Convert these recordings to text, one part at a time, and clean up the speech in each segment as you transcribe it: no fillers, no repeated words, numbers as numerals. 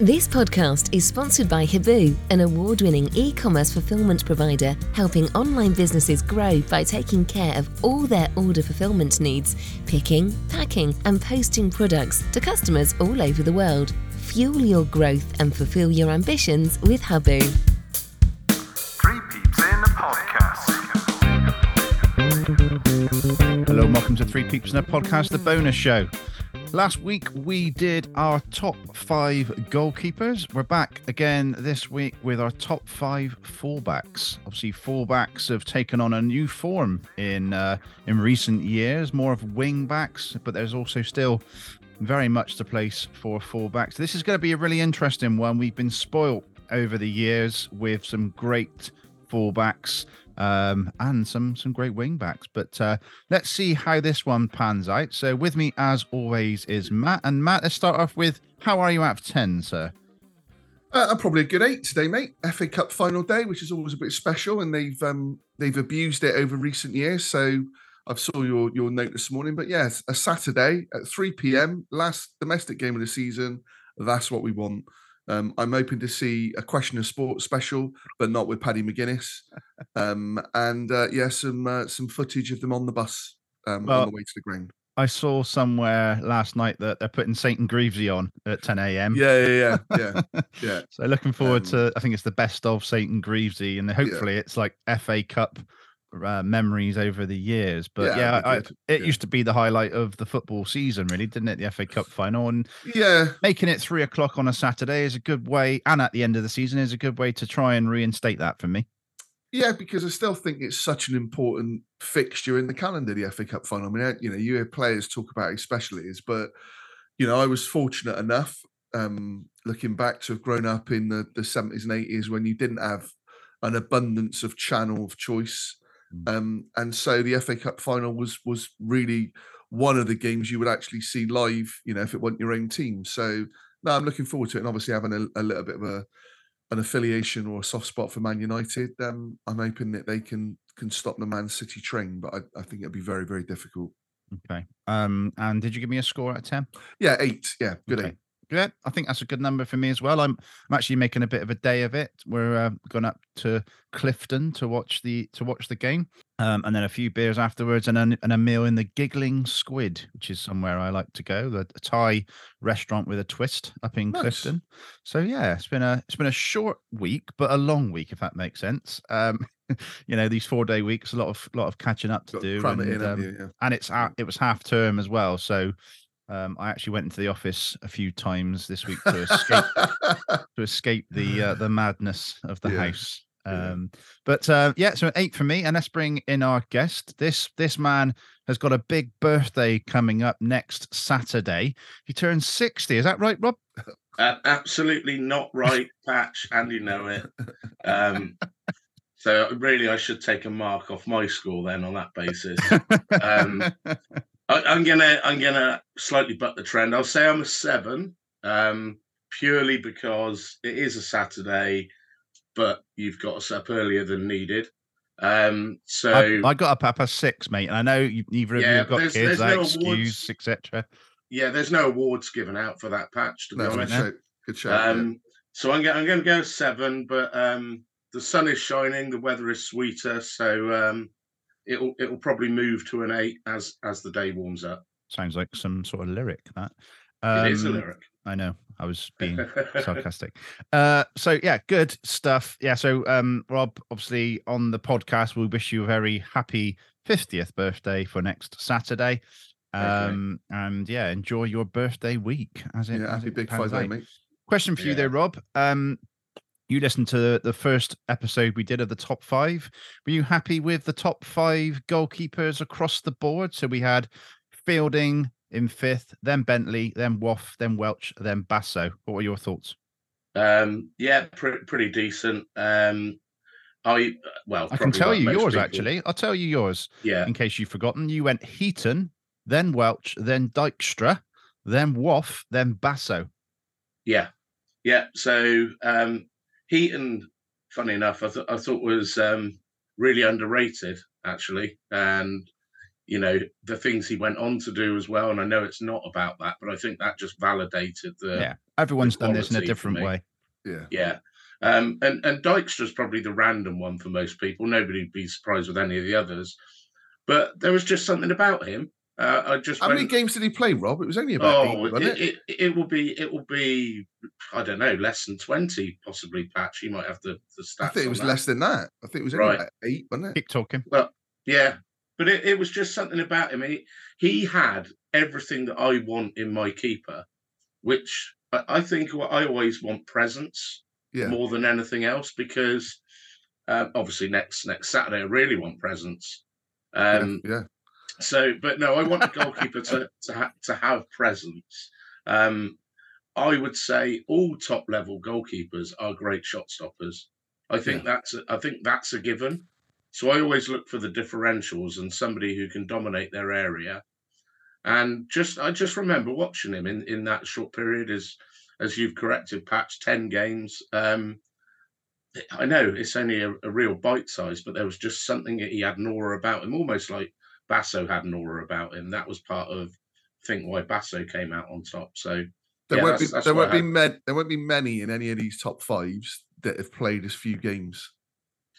This podcast is sponsored by Huboo, an award-winning e-commerce fulfillment provider helping online businesses grow by taking care of all their order fulfillment needs, picking, packing and posting products to customers all over the world. Fuel your growth and fulfill your ambitions with Huboo. Three Peeps in the Podcast. Hello and welcome to Three Peeps in the Podcast, the bonus show. Last week, we did our top five goalkeepers. We're back again this week with our top five fullbacks. Obviously, fullbacks have taken on a new form in recent years, more of wingbacks, but there's also still very much the place for fullbacks. This is going to be a really interesting one. We've been spoilt over the years with some great fullbacks and some great wingbacks, but let's see how this one pans out. So with me as always is Matt, and Matt, let's start off with, how are you out of 10, sir? I'm probably a good 8 today, mate. FA Cup final day, which is always a bit special, and they've abused it over recent years, so I saw your note this morning, but yes, a Saturday at 3 p.m, last domestic game of the season, that's what we want. I'm hoping to see a Question of Sport special, but not with Paddy McGuinness. Some footage of them on the bus on the way to the ground. I saw somewhere last night that they're putting St. and Greavesy on at 10 a.m. Yeah. So looking forward to, I think it's the best of St. and Greavesy, and hopefully it's like FA Cup memories over the years. But it used to be the highlight of the football season, really, didn't it? The FA Cup final, and making it 3:00 on a Saturday is a good way, and at the end of the season is a good way to try and reinstate that for me. Yeah, because I still think it's such an important fixture in the calendar, the FA Cup final. I mean, you hear players talk about how special it is, but I was fortunate enough, looking back, to have grown up in the 70s and 80s when you didn't have an abundance of channel of choice. And so the FA Cup final was really one of the games you would actually see live, if it wasn't your own team. So no, I'm looking forward to it, and obviously having a little bit of an affiliation or a soft spot for Man United. I'm hoping that they can stop the Man City train, but I think it'll be very, very difficult. Okay. And did you give me a score out of 10? Yeah, 8. Yeah, good. Okay. 8. Yeah, I think that's a good number for me as well. I'm actually making a bit of a day of it. We're going up to Clifton to watch the game, and then a few beers afterwards, and a meal in the Giggling Squid, which is somewhere I like to go, a Thai restaurant with a twist up in Clifton. So yeah, it's been a short week, but a long week, if that makes sense. These 4-day weeks, a lot of catching up to do, and it was half term as well, so. I actually went into the office a few times this week to escape the madness of the house. So an 8 for me, and let's bring in our guest. This man has got a big birthday coming up next Saturday. He turns 60. Is that right, Rob? Absolutely not right, Patch, and you know it. So really, I should take a mark off my score then on that basis. I'm gonna slightly buck the trend. I'll say I'm a 7, purely because it is a Saturday, but you've got us up earlier than needed. So I got up at 6, mate, and I know either of you have got kids, there's no excuse, etc. Yeah, there's no awards given out for that, Patch. To be honest, good show. So I'm gonna go 7, but the sun is shining, the weather is sweeter, so. It'll probably move to an 8 as the day warms up. Sounds like some sort of lyric, that. It is a lyric. I know. I was being sarcastic. Good stuff. Yeah, so Rob, obviously on the podcast, we wish you a very happy 50th birthday for next Saturday. And enjoy your birthday week. Happy big 5-day, mate. Question for you there, Rob. You listened to the first episode we did of the top 5. Were you happy with the top 5 goalkeepers across the board? So we had Fielding in 5th, then Bentley, then Woff, then Welch, then Basso. What were your thoughts? Pretty decent. I can tell you yours, actually. I'll tell you yours. Yeah. In case you've forgotten, you went Heaton, then Welch, then Dykstra, then Woff, then Basso. Yeah. Yeah. So, Heaton, funny enough, I thought was really underrated, actually. And, the things he went on to do as well. And I know it's not about that, but I think that just validated the Everyone's done this in a different way. Yeah. Yeah. And Dijkstra's probably the random one for most people. Nobody'd be surprised with any of the others. But there was just something about him. How many games did he play, Rob? It was only about eight, wasn't it? It will be I don't know, less than 20 possibly, Patch. You might have the stats. I think it was less than that. I think it was only about eight, wasn't it? Keep talking. Well, yeah. But it was just something about him. He had everything that I want in my keeper, which I think I always want presence more than anything else, because obviously next Saturday I really want presence. So, but no, I want the goalkeeper to have presence. I would say all top level goalkeepers are great shot stoppers. I think that's a given. So I always look for the differentials and somebody who can dominate their area. And I just remember watching him in that short period, as you've corrected, Patch, 10 games. I know it's only a real bite size, but there was just something that he had an aura about him, almost like Basso had an aura about him. That was part of, I think, why Basso came out on top. So there won't be many in any of these top fives that have played as few games.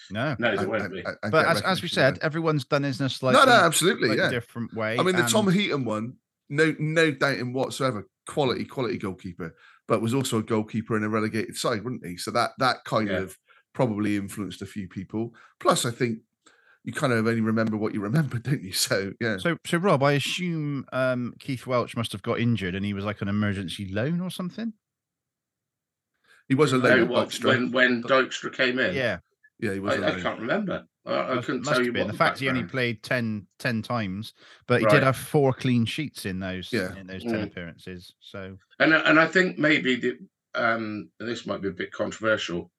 No, there won't be. But as we said, everyone's done this in a slightly different way. I mean, the Tom Heaton one, no doubting whatsoever, quality goalkeeper, but was also a goalkeeper in a relegated side, wasn't he? So that kind of probably influenced a few people. Plus, I think you kind of only remember what you remember, don't you? So, yeah. So Rob, I assume Keith Welch must have got injured and he was like an emergency loan or something? He was a loan when Dijkstra came in? Yeah. Yeah, he was. I can't remember. I couldn't tell you what. The fact he only played 10 times, but he did have 4 clean sheets in those 10 appearances. So, and I think maybe this might be a bit controversial.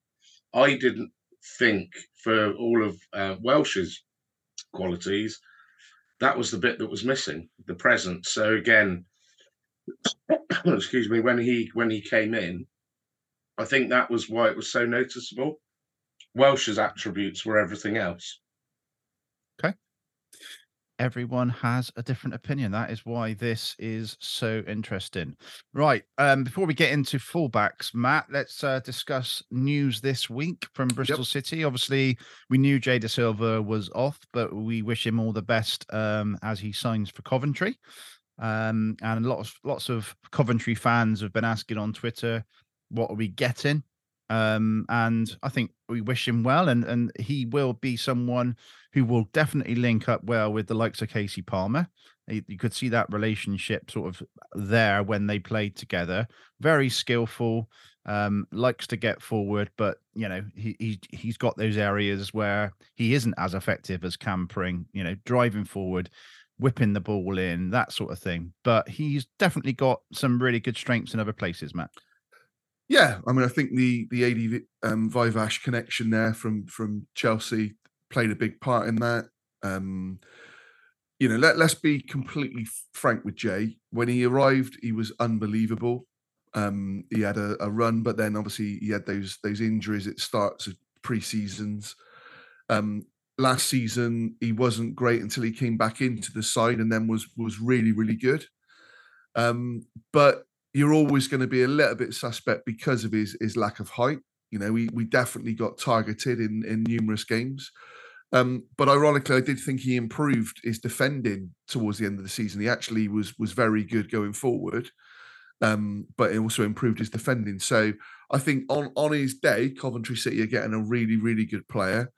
I didn't think, for all of Welsh's qualities, that was the bit that was missing, the presence. So again, excuse me, when he came in, I think that was why it was so noticeable. Welsh's attributes were everything else. Okay. Everyone has a different opinion. That is why this is so interesting. Right. Before we get into fullbacks, Matt, let's discuss news this week from Bristol City. Obviously, we knew Jay Da Silva was off, but we wish him all the best as he signs for Coventry. And lots of Coventry fans have been asking on Twitter, what are we getting? And I think we wish him well, and he will be someone who will definitely link up well with the likes of Casey Palmer. You could see that relationship sort of there when they played together. Very skillful, likes to get forward, but you know he's got those areas where he isn't as effective as Campering. You know, driving forward, whipping the ball in, that sort of thing. But he's definitely got some really good strengths in other places, Matt. Yeah, I mean, I think the AD Vivash connection there from Chelsea played a big part in that. You know, let's be completely frank with Jay. When he arrived, he was unbelievable. He had a run, but then obviously he had those injuries at starts of pre-seasons. Last season, he wasn't great until he came back into the side and then was really, really good. But you're always going to be a little bit suspect because of his lack of height. You know, we definitely got targeted in numerous games. But ironically, I did think he improved his defending towards the end of the season. He actually was very good going forward, but it also improved his defending. So I think on his day, Coventry City are getting a really, really good player.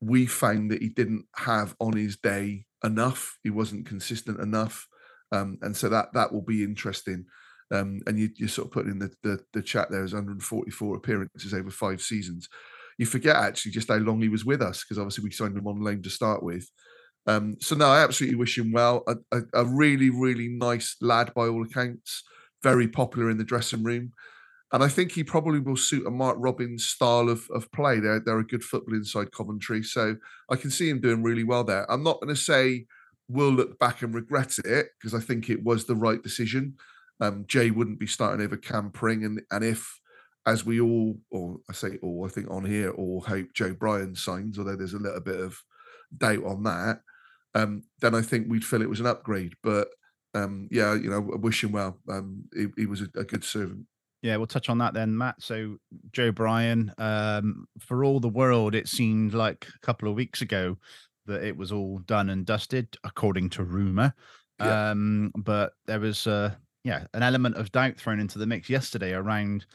We found that he didn't have on his day enough. He wasn't consistent enough. And so that will be interesting. And you're sort of putting in the chat there as 144 appearances over 5 seasons. You forget actually just how long he was with us, because obviously we signed him on loan to start with. So no, I absolutely wish him well. A really, really nice lad by all accounts, very popular in the dressing room. And I think he probably will suit a Mark Robbins style of play. They're a good football inside Coventry. So I can see him doing really well there. I'm not going to say we'll look back and regret it, because I think it was the right decision. Jay wouldn't be starting over Campering, and if, as we all, or I say all, I think on here, all hope Joe Bryan signs, although there's a little bit of doubt on that, then I think we'd feel it was an upgrade. But yeah, you know, wish him well. He was a good servant. Yeah, we'll touch on that then, Matt. So Joe Bryan, for all the world, it seemed like a couple of weeks ago that it was all done and dusted, according to rumour. Yeah. But there was an element of doubt thrown into the mix yesterday around,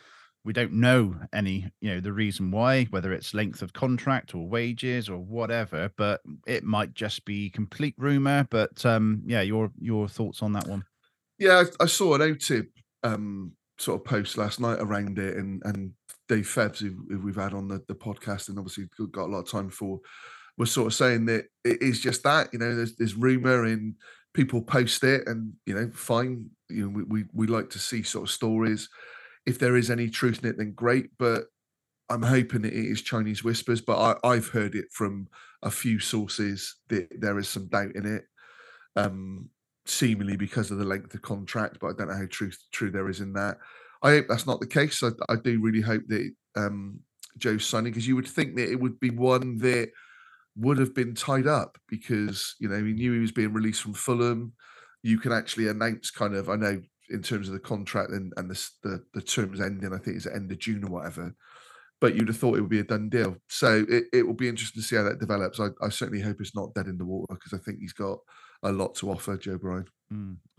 we don't know any, you know, the reason why, whether it's length of contract or wages or whatever, but it might just be complete rumour. But your thoughts on that one? Yeah, I saw an OTIP sort of post last night around it, and Dave Febbs, who we've had on the podcast and obviously got a lot of time for, was sort of saying that it is just that, you know, there's rumour and people post it, and, you know, fine, you know, we like to see sort of stories. If there is any truth in it, then great, but I'm hoping it is Chinese whispers. But I've heard it from a few sources that there is some doubt in it, seemingly because of the length of contract, but I don't know how true there is in that. I hope that's not the case. I do really hope that Joe's signing, because you would think that it would be one that would have been tied up, because, you know, he knew he was being released from Fulham. You can actually announce kind of, I know, in terms of the contract and the terms ending, I think it's the end of June or whatever, but you'd have thought it would be a done deal. So it will be interesting to see how that develops. I certainly hope it's not dead in the water, because I think he's got a lot to offer, Joe Bryan.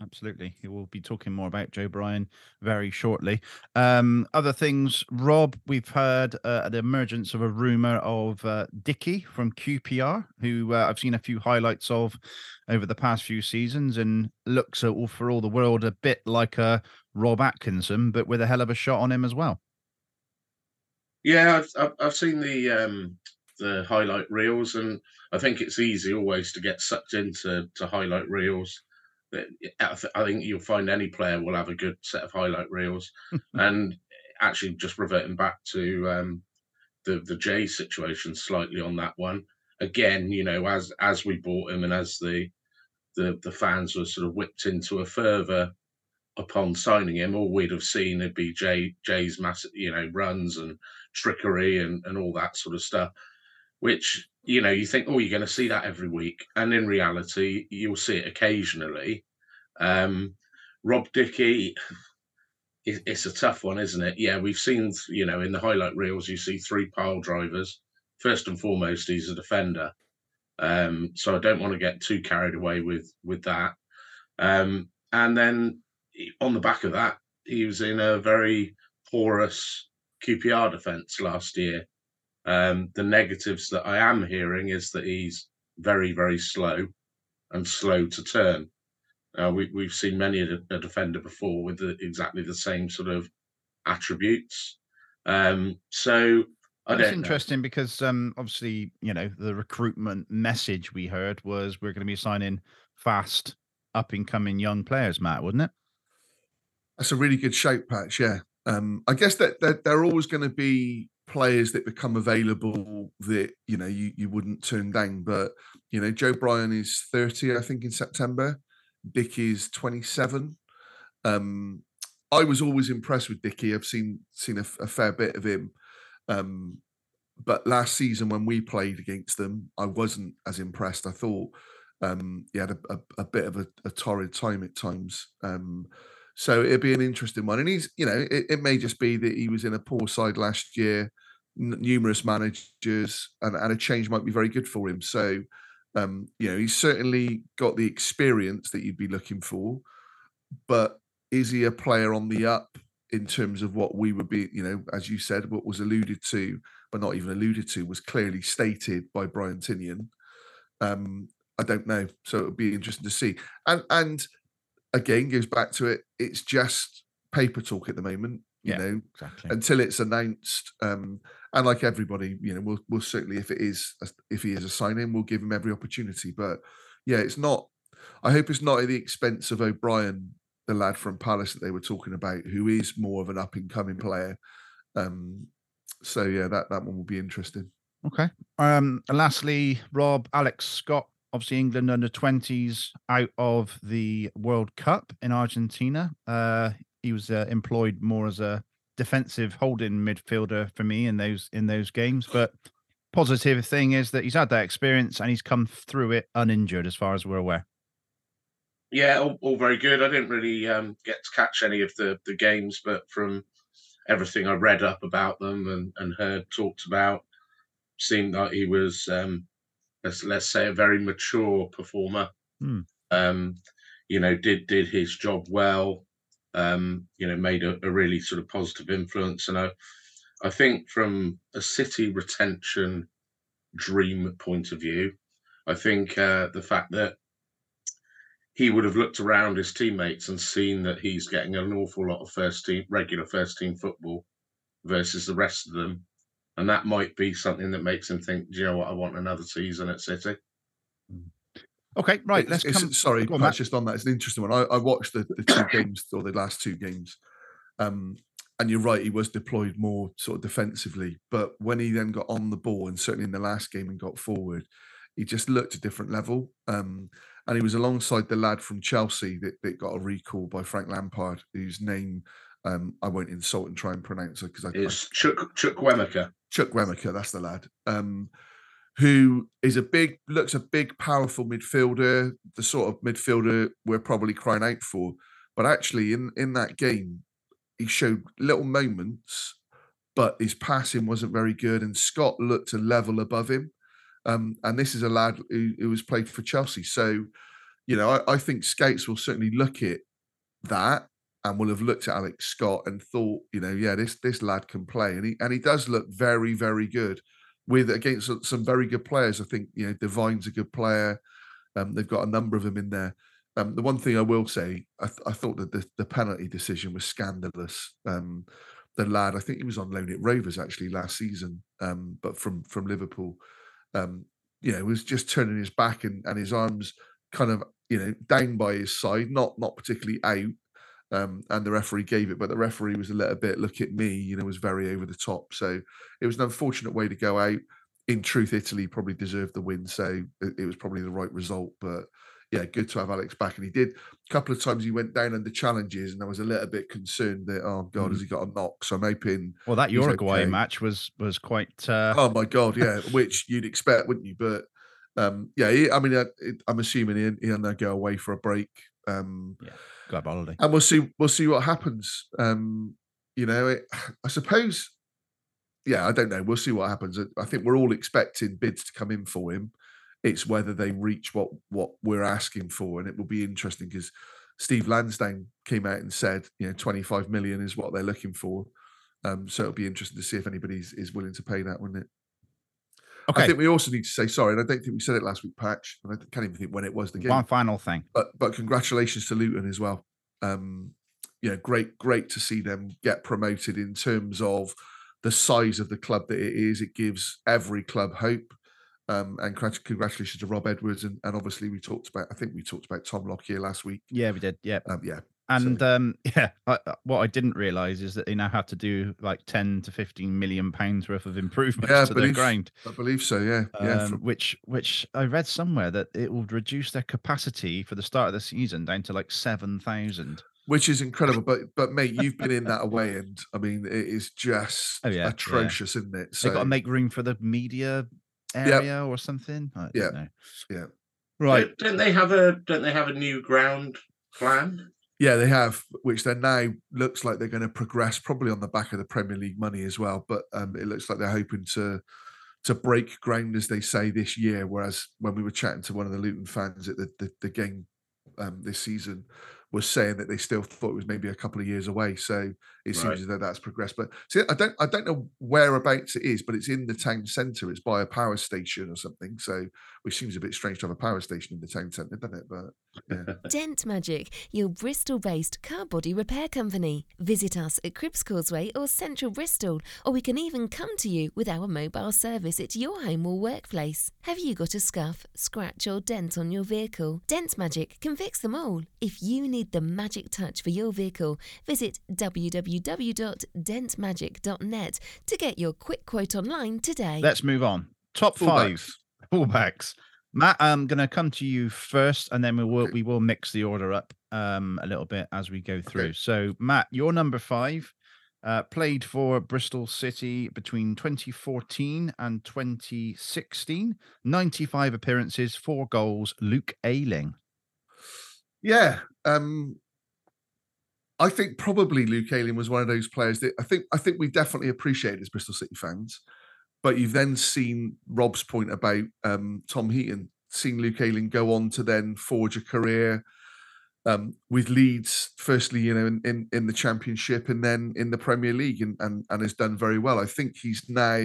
Absolutely. We'll be talking more about Joe Bryan very shortly. Other things, Rob, we've heard the emergence of a rumour of Dicky from QPR, who I've seen a few highlights of over the past few seasons, and looks for all the world a bit like a Rob Atkinson, but with a hell of a shot on him as well. Yeah, I've seen the highlight reels, and I think it's easy always to get sucked into highlight reels. I think you'll find any player will have a good set of highlight reels. And actually, just reverting back to the Jay situation slightly on that one. Again, you know, as we bought him, and as the fans were sort of whipped into a fervour upon signing him, all we'd have seen would be Jay's massive, you know, runs and trickery and all that sort of stuff, which, you know, you think, oh, you're going to see that every week. And in reality, you'll see it occasionally. Rob Dicky, it's a tough one, isn't it? Yeah, we've seen, you know, in the highlight reels, you see three pile drivers. First and foremost, he's a defender. So I don't want to get too carried away with that. And then on the back of that, he was in a very porous QPR defence last year. The negatives that I am hearing is that he's very, very slow and slow to turn. We've seen many a defender before with exactly the same sort of attributes. So I don't know. It's interesting because obviously, you know, the recruitment message we heard was we're going to be signing fast, up-and-coming young players, Matt, wouldn't it? That's a really good shape patch, yeah. I guess that they're always going to be players that become available that, you know, you wouldn't turn down. But, you know, Joe Bryan is 30, I think, in September. Dicky is 27. I was always impressed with Dicky. I've seen a fair bit of him. But last season when we played against them, I wasn't as impressed. I thought he had a bit of a torrid time at times. So it'd be an interesting one. And he's, you know, it may just be that he was in a poor side last year, numerous managers, and a change might be very good for him. So, you know, he's certainly got the experience that you'd be looking for, but is he a player on the up in terms of what we would be, you know, as you said, what was alluded to, but not even alluded to, was clearly stated by Brian Tinnion. I don't know. So it would be interesting to see. And again, goes back to it. It's just paper talk at the moment, you know, exactly. Until it's announced. And like everybody, you know, we'll certainly, if he is a sign-in, we'll give him every opportunity. But yeah, it's not. I hope it's not at the expense of O'Brien, the lad from Palace that they were talking about, who is more of an up-and-coming player. So yeah, that one will be interesting. Okay. And lastly, Rob, Alex Scott. Obviously, England under-20s out of the World Cup in Argentina. He was employed more as a defensive holding midfielder for me in those games. But positive thing is that he's had that experience and he's come through it uninjured, as far as we're aware. Yeah, all very good. I didn't really get to catch any of the games, but from everything I read up about them and heard talked about, seemed like he was, let's say, a very mature performer. Mm. You know, did his job well. You know, made a really sort of positive influence. And I think from a City retention dream point of view, I think the fact that he would have looked around his teammates and seen that he's getting an awful lot of regular first team football versus the rest of them. And that might be something that makes him think, do you know what, I want another season at City. Okay, right. Sorry, Pat, just on that. It's an interesting one. I watched the two games, or the last two games. And you're right, he was deployed more sort of defensively. But when he then got on the ball, and certainly in the last game and got forward, he just looked a different level. And he was alongside the lad from Chelsea that got a recall by Frank Lampard, whose name I won't insult and try and pronounce it. It's Chuck Wemeka. Chuck Wemeka, that's the lad. Who is a big, powerful midfielder, the sort of midfielder we're probably crying out for. But actually, in that game, he showed little moments, but his passing wasn't very good, and Scott looked a level above him. And this is a lad who was played for Chelsea. So, you know, I think scouts will certainly look at that and will have looked at Alex Scott and thought, you know, yeah, this lad can play. And he does look very, very good against some very good players. I think, you know, Divine's a good player. They've got a number of them in there. The one thing I will say, I thought that the penalty decision was scandalous. The lad, I think he was on loan at Rovers actually last season, but from Liverpool. You know, was just turning his back and his arms kind of, you know, down by his side, not particularly out. And the referee gave it, but the referee was a little bit, look at me, you know, was very over the top. So it was an unfortunate way to go out. In truth, Italy probably deserved the win, so it was probably the right result. But yeah, good to have Alex back. And he did. A couple of times he went down under challenges, and I was a little bit concerned that, oh, God, has he got a knock? So I'm hoping... Well, that Uruguay match was quite... Oh, my God, yeah, which you'd expect, wouldn't you? But, yeah, I'm assuming he had to go away for a break. Yeah, glad holiday. And we'll see what happens. You know, I suppose... Yeah, I don't know. We'll see what happens. I think we're all expecting bids to come in for him. It's whether they reach what we're asking for. And it will be interesting because Steve Lansdowne came out and said, you know, 25 million is what they're looking for. So it'll be interesting to see if anybody is willing to pay that, wouldn't it? Okay. I think we also need to say, sorry, and I don't think we said it last week, Patch. And I can't even think when it was the game. One final thing. But congratulations to Luton as well. Yeah, great to see them get promoted in terms of the size of the club that it is. It gives every club hope. And congratulations to Rob Edwards, and obviously I think we talked about Tom Lockyer last week. Yeah, we did. Yeah, what I didn't realise is that they now have to do like 10 to 15 million pounds worth of improvements to their ground. I believe so. Yeah, which I read somewhere that it will reduce their capacity for the start of the season down to like 7,000. Which is incredible, but mate, you've been in that away end. I mean, it is just atrocious, isn't it? So they've got to make room for the media area or something. I don't know. Yeah. Right. Don't they have a new ground plan? Yeah, they have, which they're now looks like they're going to progress probably on the back of the Premier League money as well. But it looks like they're hoping to break ground, as they say, this year. Whereas when we were chatting to one of the Luton fans at the game this season, was saying that they still thought it was maybe a couple of years away. So it seems as though that's progressed. But see, I don't know whereabouts it is, but it's in the town centre. It's by a power station or something. So, which seems a bit strange to have a power station in the town centre, doesn't it? But yeah. Dent Magic, your Bristol-based car body repair company. Visit us at Cribbs Causeway or Central Bristol, or we can even come to you with our mobile service at your home or workplace. Have you got a scuff, scratch or dent on your vehicle? Dent Magic can fix them all. If you need the magic touch for your vehicle, visit www.dentmagic.net to get your quick quote online today. Let's move on. Top five fullbacks. Matt, I'm going to come to you first, and then we will mix the order up a little bit as we go through. Okay. So, Matt, you're number five, played for Bristol City between 2014 and 2016, 95 appearances, 4 goals, Luke Ayling. Yeah. I think probably Luke Ayling was one of those players that I think we definitely appreciate as Bristol City fans. But you've then seen Rob's point about Tom Heaton, seeing Luke Ayling go on to then forge a career with Leeds, firstly, you know, in the Championship and then in the Premier League, and has done very well. I think he's now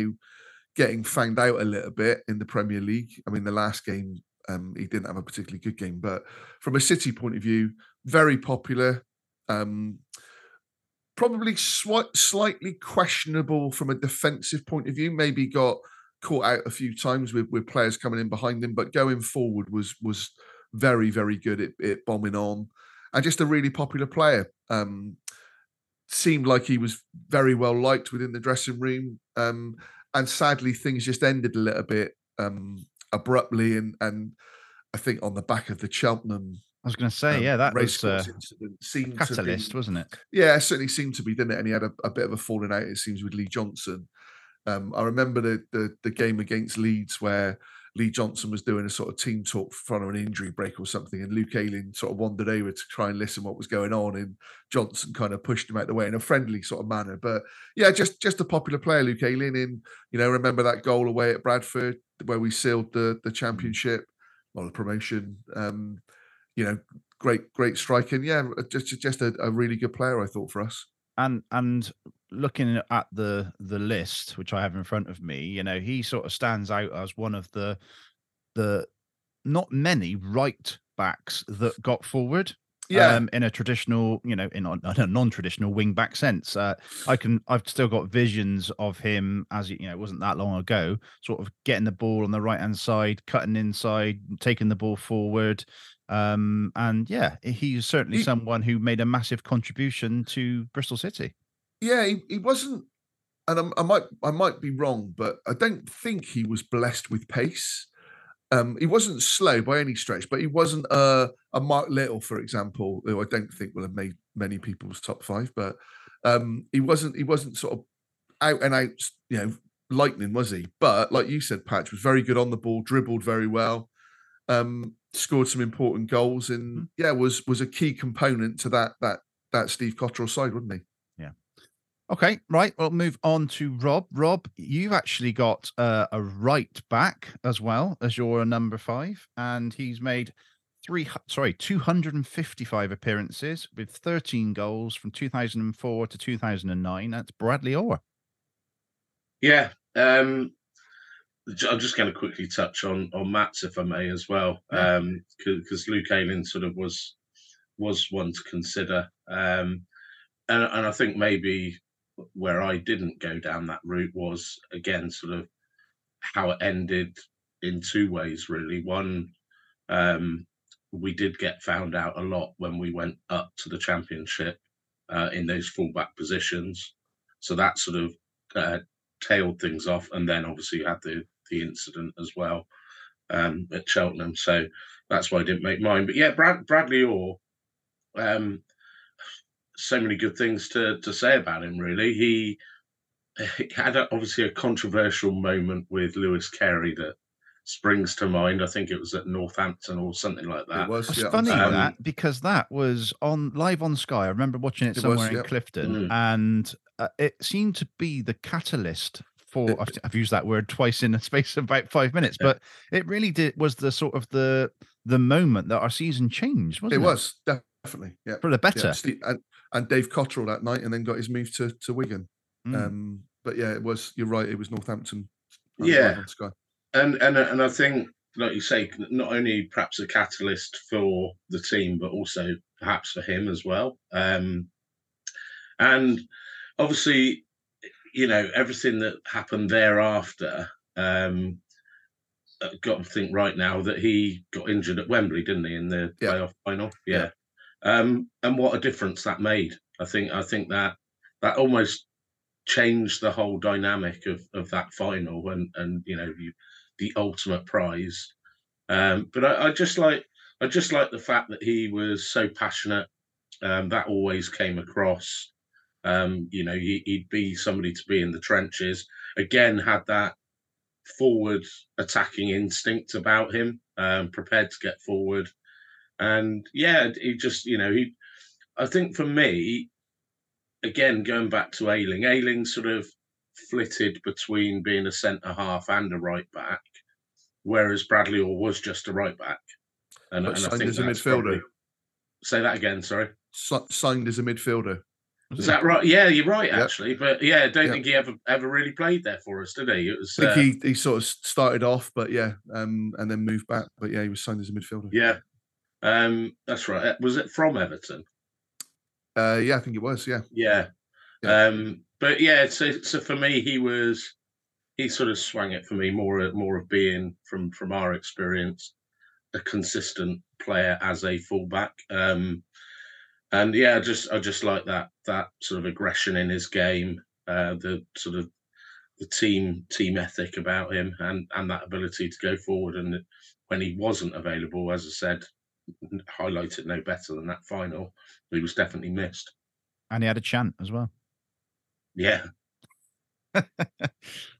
getting found out a little bit in the Premier League. I mean, the last game, he didn't have a particularly good game, but from a City point of view, very popular. Probably slightly questionable from a defensive point of view. Maybe got caught out a few times with players coming in behind him, but going forward was very, very good at bombing on, and just a really popular player. Seemed like he was very well liked within the dressing room, and sadly things just ended a little bit abruptly. And I think on the back of the Cheltenham. I was going to say, yeah, that was a catalyst, wasn't it? Yeah, it certainly seemed to be, didn't it? And he had a bit of a falling out, it seems, with Lee Johnson. I remember the game against Leeds where Lee Johnson was doing a sort of team talk from an injury break or something, and Luke Ayling sort of wandered over to try and listen what was going on, and Johnson kind of pushed him out the way in a friendly sort of manner. But yeah, just a popular player, Luke Ayling. And, you know, remember that goal away at Bradford where we sealed the Championship, or the promotion. You know, great strike, and yeah, just a really good player, I thought, for us. And looking at the list, which I have in front of me, you know, he sort of stands out as one of the not many right backs that got forward. Yeah, in a traditional, you know, in a non-traditional wing back sense. I've still got visions of him as, you know, it wasn't that long ago, sort of getting the ball on the right hand side, cutting inside, taking the ball forward. And yeah, he's certainly someone who made a massive contribution to Bristol City. Yeah, he wasn't, and I might be wrong, but I don't think he was blessed with pace. He wasn't slow by any stretch, but he wasn't a Mark Little, for example, who I don't think will have made many people's top five. But he wasn't sort of out and out, you know, lightning, was he? But like you said, Patch, was very good on the ball, dribbled very well. Scored some important goals, and yeah, was a key component to that Steve Cotterill side, wasn't he? Yeah. Okay, right. Well, move on to Rob. Rob, you've actually got a right back as well as your number five, and he's made 255 appearances with 13 goals from 2004 to 2009. That's Bradley Orr. Yeah. I'm just going to quickly touch on Matt's, if I may, as well, because Luke Ayling sort of was one to consider, and I think maybe where I didn't go down that route was again sort of how it ended in two ways, really. One, we did get found out a lot when we went up to the Championship in those fullback positions, so that sort of tailed things off, and then obviously you had the incident as well at Cheltenham, so that's why I didn't make mine. But yeah, Bradley Orr, so many good things to say about him, really. He had obviously a controversial moment with Lewis Carey that springs to mind. I think it was at Northampton or something like that. It was, yeah. It's funny that, because that was on live on Sky. I remember watching it somewhere in Clifton, and it seemed to be the catalyst for. I've used that word twice in a space of about 5 minutes, but it really was the sort of the moment that our season changed, wasn't it? It was, definitely, yeah, for the better. Yeah, and Dave Cotterill that night, and then got his move to Wigan. But yeah, it was. You're right. It was Northampton. Yeah. Live on Sky. And I think, like you say, not only perhaps a catalyst for the team, but also perhaps for him as well. And obviously, you know, everything that happened thereafter, got to think right now that he got injured at Wembley, didn't he, in the playoff final? Yeah. And what a difference that made. I think that almost changed the whole dynamic of that final, and you know, the ultimate prize. But I just like the fact that he was so passionate. That always came across. You know, he'd be somebody to be in the trenches. Again, had that forward attacking instinct about him, prepared to get forward. And yeah, he just, you know, he, I think for me, again, going back to Ayling, Ayling sort of flitted between being a centre half and a right back, whereas Bradley Orr was just a right back. And signed I think as a midfielder. Probably, say that again, sorry. Signed as a midfielder. Is that right? Yeah, you're right, actually. Yep. But yeah, I don't think he ever really played there for us, did he? It was, I think he sort of started off, but yeah, and then moved back. But yeah, he was signed as a midfielder. Yeah, that's right. Was it from Everton? Yeah, I think it was. Yeah, yeah. But yeah, so for me, he sort of swung it for me more of being from our experience a consistent player as a fullback. And yeah, I just like that sort of aggression in his game, the sort of the team ethic about him, and that ability to go forward. And when he wasn't available, as I said, highlighted no better than that final. He was definitely missed. And he had a chant as well. Yeah.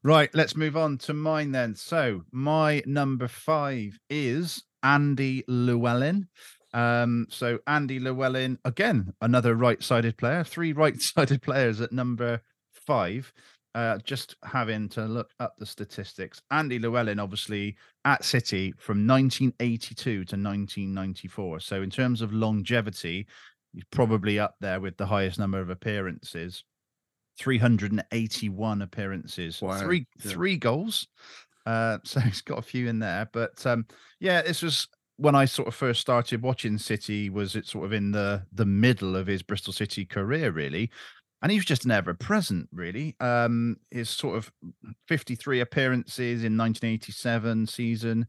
Right, let's move on to mine then. So my number 5 is Andy Llewellyn. So Andy Llewellyn, again, another right-sided player, 3 right-sided players at number 5. Just having to look up the statistics. Andy Llewellyn, obviously, at City from 1982 to 1994. So in terms of longevity, he's probably up there with the highest number of appearances. 381 appearances. Wow. Three goals. So he's got a few in there. But yeah, this was... when I sort of first started watching City, was it sort of in the middle of his Bristol City career, really. And he was just an ever-present, really. His sort of 53 appearances in 1987 season,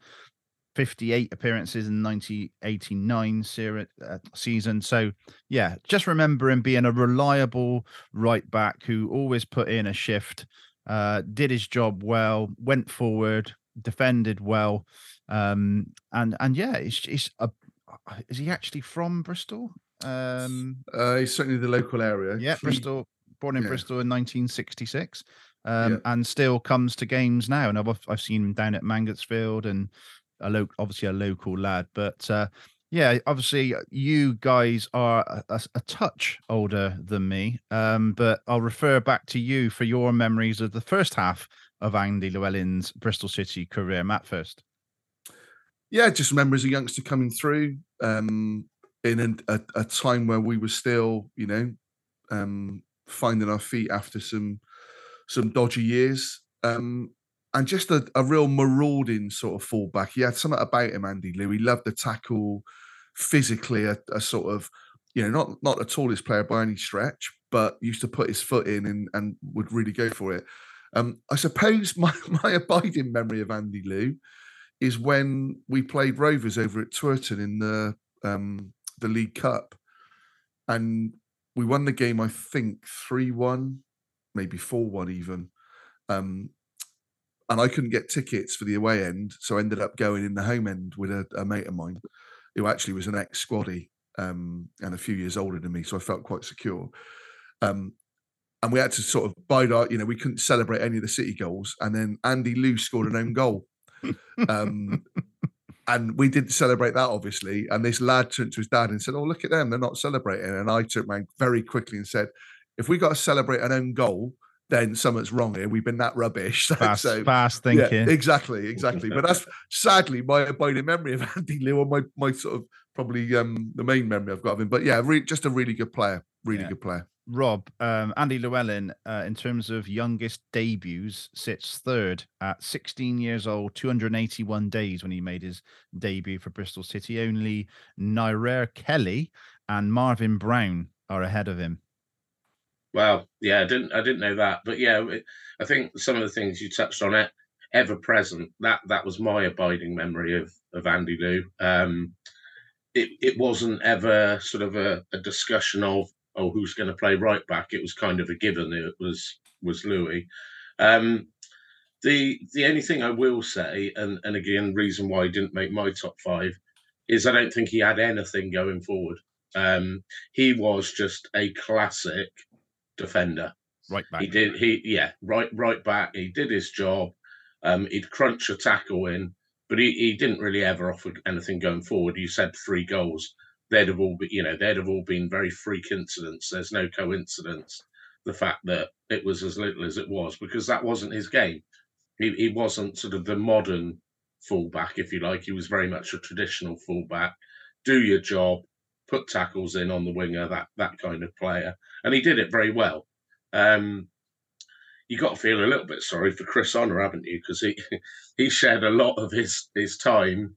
58 appearances in 1989 season. So, yeah, just remember him being a reliable right-back who always put in a shift, did his job well, went forward, defended well. And yeah, is he actually from Bristol? He's certainly the local area. Yeah, Bristol, born in Bristol in 1966, and still comes to games now. And I've seen him down at Mangotsfield, and obviously a local lad. But yeah, obviously you guys are a touch older than me. But I'll refer back to you for your memories of the first half of Andy Llewellyn's Bristol City career. Matt first. Yeah, just remember as a youngster coming through in a time where we were still, you know, finding our feet after some dodgy years, and just a real marauding sort of fullback. He had something about him, Andy Lou. He loved the tackle, physically a sort of, you know, not the tallest player by any stretch, but used to put his foot in and would really go for it. I suppose my abiding memory of Andy Lou is when we played Rovers over at Twerton in the League Cup, and we won the game, I think 3-1, maybe 4-1 even. And I couldn't get tickets for the away end, so I ended up going in the home end with a mate of mine who actually was an ex-squaddie and a few years older than me, so I felt quite secure. And we had to sort of bide our, you know, we couldn't celebrate any of the City goals, and then Andy Lew scored an own goal. And we didn't celebrate that, obviously. And this lad turned to his dad and said, "Oh, look at them, they're not celebrating." And I took mine very quickly and said, "If we got to celebrate an own goal, then something's wrong here. We've been that rubbish." Fast thinking. Yeah, exactly. But that's sadly my abiding memory of Andy Lew, and my sort of probably the main memory I've got of him. But yeah, just a really good player. Really good player. Rob, Andy Llewellyn, in terms of youngest debuts, sits third at 16 years old, 281 days when he made his debut for Bristol City. Only Nyree Kelly and Marvin Brown are ahead of him. Wow, yeah, I didn't know that, but yeah, I think some of the things you touched on, it ever present. That was my abiding memory of Andy Lew. It wasn't ever sort of a discussion of, oh, who's going to play right back? It was kind of a given. It was Louis. The only thing I will say, and again, reason why he didn't make my top 5 is I don't think he had anything going forward. He was just a classic defender. Right back. Right back. He did his job. He'd crunch a tackle in, but he didn't really ever offer anything going forward. You said three goals. They'd have all been very freak incidents. There's no coincidence. The fact that it was as little as it was, because that wasn't his game. He wasn't sort of the modern fullback, if you like. He was very much a traditional fullback. Do your job, put tackles in on the winger, that kind of player. And he did it very well. You got to feel a little bit sorry for Chris Honor, haven't you? Because he shared a lot of his time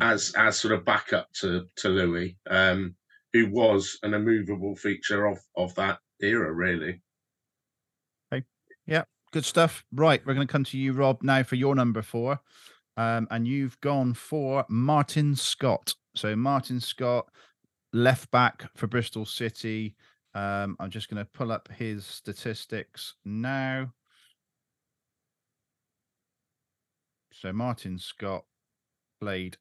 as sort of backup to Louis, who was an immovable feature of that era, really. Okay. Yeah. Good stuff. Right, we're going to come to you, Rob, now for your number four. And you've gone for Martin Scott. So Martin Scott, left back for Bristol City. I'm just going to pull up his statistics now. So Martin Scott played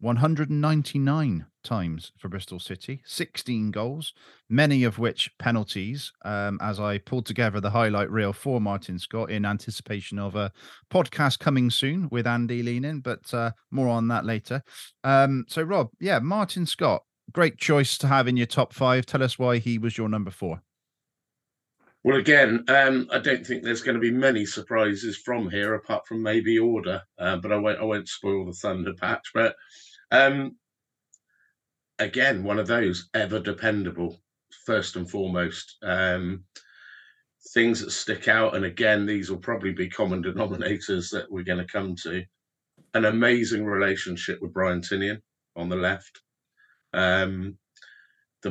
199 times for Bristol City, 16 goals, many of which penalties, as I pulled together the highlight reel for Martin Scott in anticipation of a podcast coming soon with Andy Leanin, but more on that later. So, Rob, yeah, Martin Scott, great choice to have in your top five. Tell us why he was your number four. Well, again, I don't think there's going to be many surprises from here, apart from maybe order, but I won't spoil the Thunder Patch, but... again, one of those ever dependable, first and foremost, things that stick out. And again, these will probably be common denominators that we're going to come to. An amazing relationship with Brian Tinnion on the left. The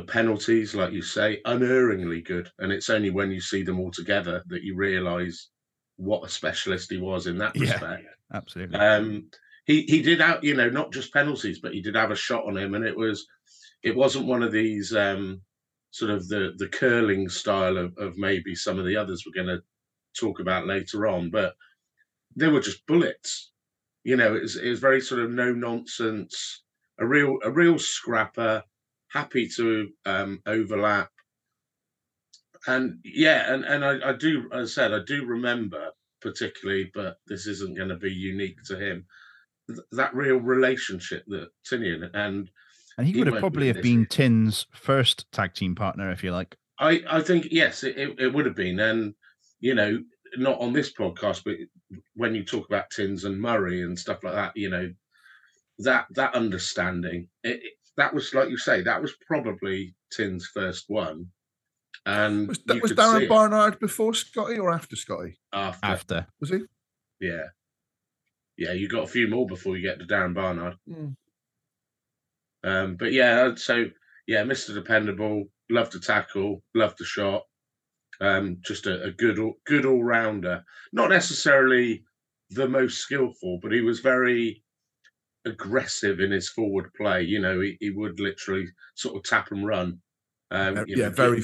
penalties, like you say, unerringly good. And it's only when you see them all together that you realise what a specialist he was in that respect. Yeah, absolutely. He did out, you know, not just penalties, but he did have a shot on him, and it wasn't one of these sort of the curling style of maybe some of the others we're going to talk about later on, but they were just bullets. You know, it was very sort of no nonsense, a real scrapper, happy to overlap, and yeah, and I do, as I said, I do remember particularly, but this isn't going to be unique to him, that real relationship that Tinnion and he would have probably have been Tin's first tag team partner, if you like. I think, yes, it would have been. And, you know, not on this podcast, but when you talk about Tins and Murray and stuff like that, you know, that understanding, that was, like you say, that was probably Tin's first one. And was Darren Barnard before Scotty or after Scotty? After. Was he? Yeah. Yeah, you got a few more before you get to Darren Barnard. Mm. But yeah, so yeah, Mr. Dependable, loved to tackle, loved the shot. Just a good all rounder. Not necessarily the most skillful, but he was very aggressive in his forward play. You know, he would literally sort of tap and run. Very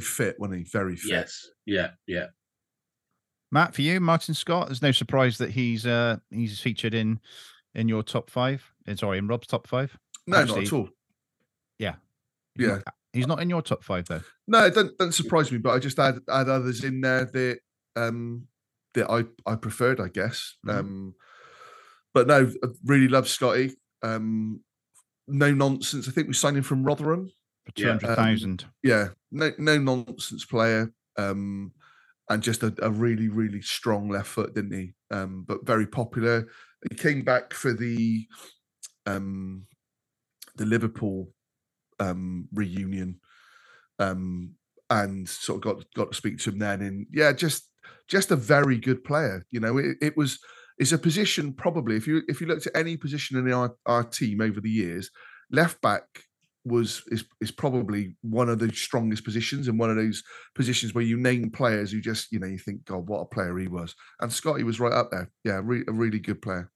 fit, wasn't he? Very fit. Yes. Yeah. Yeah. Matt, for you, Martin Scott, there's no surprise that he's featured in your top five. Sorry, in Rob's top five. No, actually, not at all. Yeah. Yeah. He's not in your top five, though. No, it doesn't surprise me, but I just add others in there that I preferred, I guess. Mm-hmm. But no, I really love Scotty. No nonsense. I think we signed him from Rotherham. For 200,000. Yeah. No nonsense player. And just a really, really strong left foot, didn't he? But very popular. He came back for the Liverpool reunion, and sort of got to speak to him then. And yeah, just a very good player. You know, it's a position probably if you looked at any position in our team over the years, left back is probably one of the strongest positions, and one of those positions where you name players who just, you know, you think, God, what a player he was. And Scotty was right up there. Yeah, a really good player.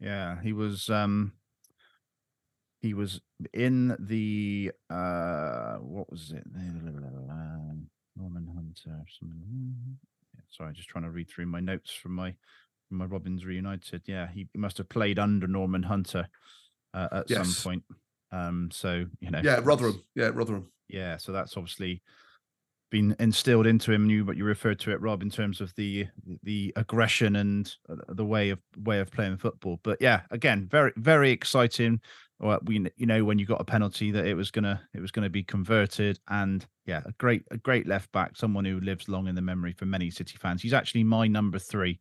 Yeah, he was in the what was it? Norman Hunter. Sorry, just trying to read through my notes from my Robins Reunited. Yeah, he must have played under Norman Hunter at some point. So, you know, Rotherham. So that's obviously been instilled into him. You, but you referred to it, Rob, in terms of the aggression and the way of playing football. But yeah, again, very, very exciting. Well, when you got a penalty that it was gonna be converted, and yeah, a great left back, someone who lives long in the memory for many City fans. He's actually my number 3,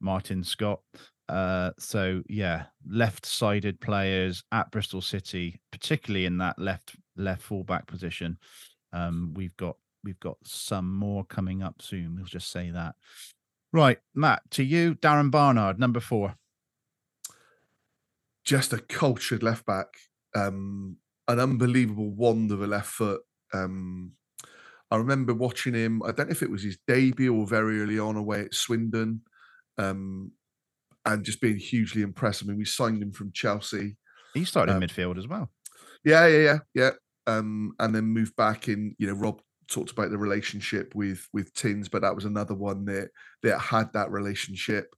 Martin Scott. So yeah, left-sided players at Bristol City, particularly in that left fullback position. We've got some more coming up soon. We'll just say that. Right, Matt, to you, Darren Barnard, number 4. Just a cultured left back, an unbelievable wand of a left foot. I remember watching him. I don't know if it was his debut or very early on away at Swindon, and just being hugely impressed. I mean, we signed him from Chelsea. He started in midfield as well. Yeah. And then moved back in. Rob talked about the relationship with Tins, but that was another one that had that relationship.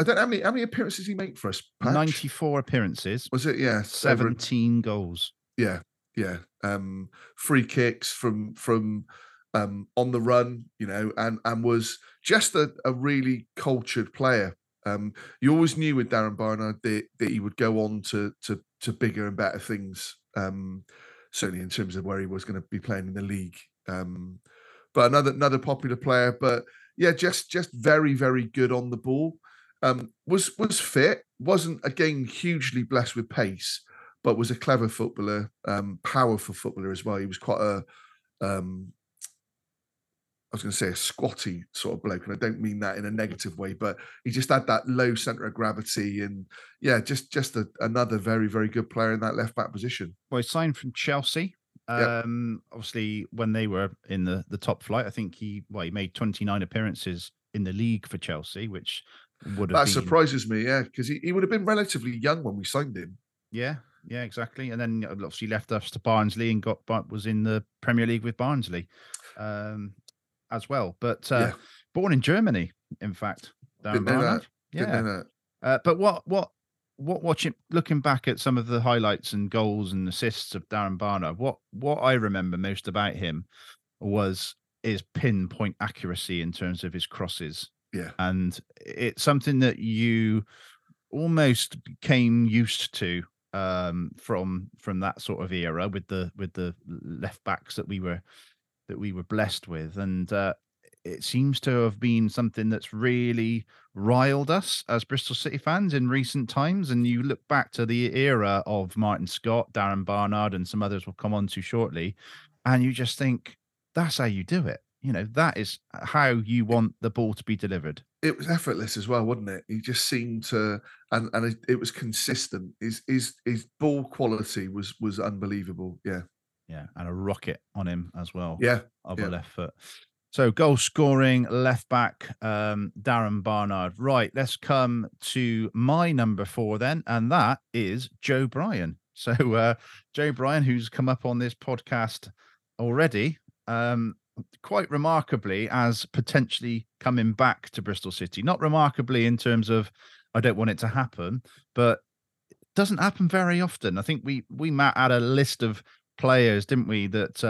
I don't know how many appearances he made for us, Patch? 94 appearances. Was it? Yeah. 17 goals. Yeah. Free kicks from on the run, and was just a really cultured player. You always knew with Darren Barnard that he would go on to bigger and better things, certainly in terms of where he was going to be playing in the league. But another popular player, but yeah, just very, very good on the ball. Was fit, wasn't again hugely blessed with pace, but was a clever footballer, powerful footballer as well. He was quite a squatty sort of bloke, and I don't mean that in a negative way, but he just had that low centre of gravity, and yeah, just another very, very good player in that left back position. Well, he signed from Chelsea. Yep. Obviously when they were in the top flight, I think he made 29 appearances in the league for Chelsea, which. That surprises me, yeah, because he would have been relatively young when we signed him. Yeah, exactly. And then obviously left us to Barnsley and was in the Premier League with Barnsley as well. But born in Germany, in fact. Darren Barnard. Yeah. But what watching, looking back at some of the highlights and goals and assists of Darren Barnard, what I remember most about him was his pinpoint accuracy in terms of his crosses. Yeah, and it's something that you almost became used to from that sort of era with the left backs that we were blessed with, and it seems to have been something that's really riled us as Bristol City fans in recent times. And you look back to the era of Martin Scott, Darren Barnard, and some others we'll come on to shortly, and you just think that's how you do it. That is how you want the ball to be delivered. It was effortless as well, wasn't it? He just seemed to, and it was consistent. His ball quality was unbelievable. Yeah, and a rocket on him as well. A left foot. So goal scoring left back, Darren Barnard. Right, let's come to my number 4 then, and that is Joe Bryan. So Joe Bryan, who's come up on this podcast already. Quite remarkably, as potentially coming back to Bristol City. Not remarkably in terms of I don't want it to happen, but it doesn't happen very often. I think we Matt had a list of players, didn't we, that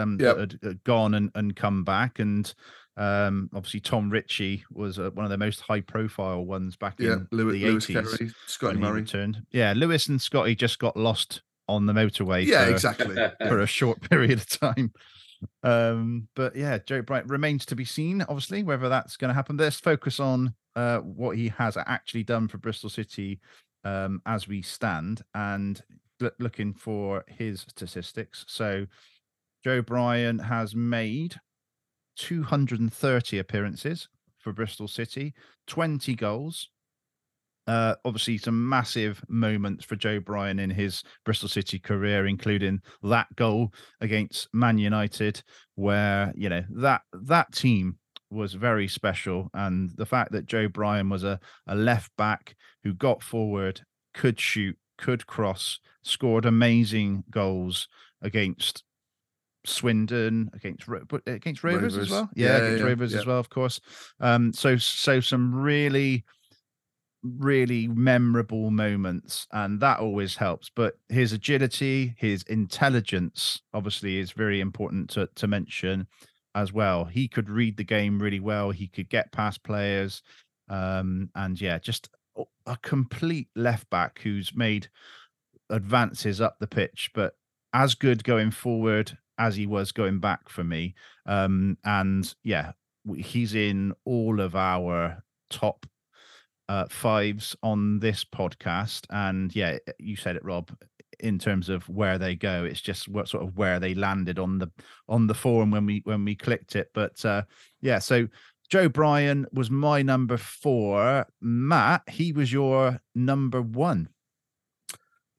had gone and come back, and obviously Tom Ritchie was one of the most high-profile ones back in the 80s. Lewis Carey, Scotty Murray returned. Yeah, Lewis and Scotty just got lost on the motorway. Yeah, exactly. For a short period of time. But yeah, Joe Bryan remains to be seen, obviously, whether that's going to happen. Let's focus on what he has actually done for Bristol City as we stand, and looking for his statistics. So Joe Bryan has made 230 appearances for Bristol City, 20 goals. Obviously, some massive moments for Joe Bryan in his Bristol City career, including that goal against Man United, where that team was very special. And the fact that Joe Bryan was a left back who got forward, could shoot, could cross, scored amazing goals against Swindon, against Rovers as well. Rovers as well, of course. So some really memorable moments, and that always helps. But his agility, his intelligence, obviously, is very important to mention. as well. He could read the game really well. He could get past players. And yeah, just a complete left back who's made advances up the pitch, but as good going forward as he was going back for me. And yeah, he's in all of our top fives on this podcast. And yeah, you said it, Rob, in terms of where they go, it's just what sort of where they landed on the forum when we clicked it. But yeah, so Joe Bryan was my number four. Matt, he was your number one.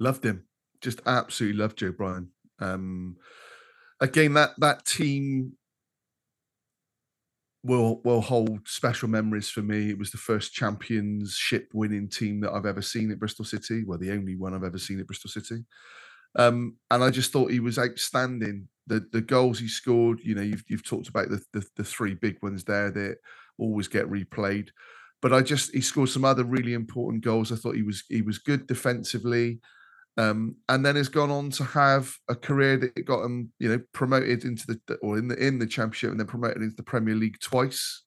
Loved him. Just absolutely loved Joe Bryan. Again, that team will hold special memories for me. It was the first championship winning team that I've ever seen at Bristol City. Well, the only one I've ever seen at Bristol City. And I just thought he was outstanding. The goals he scored, you know, you've talked about the three big ones there that always get replayed. But he scored some other really important goals. I thought he was good defensively. And then has gone on to have a career that got him, you know, promoted into the championship and then promoted into the Premier League twice.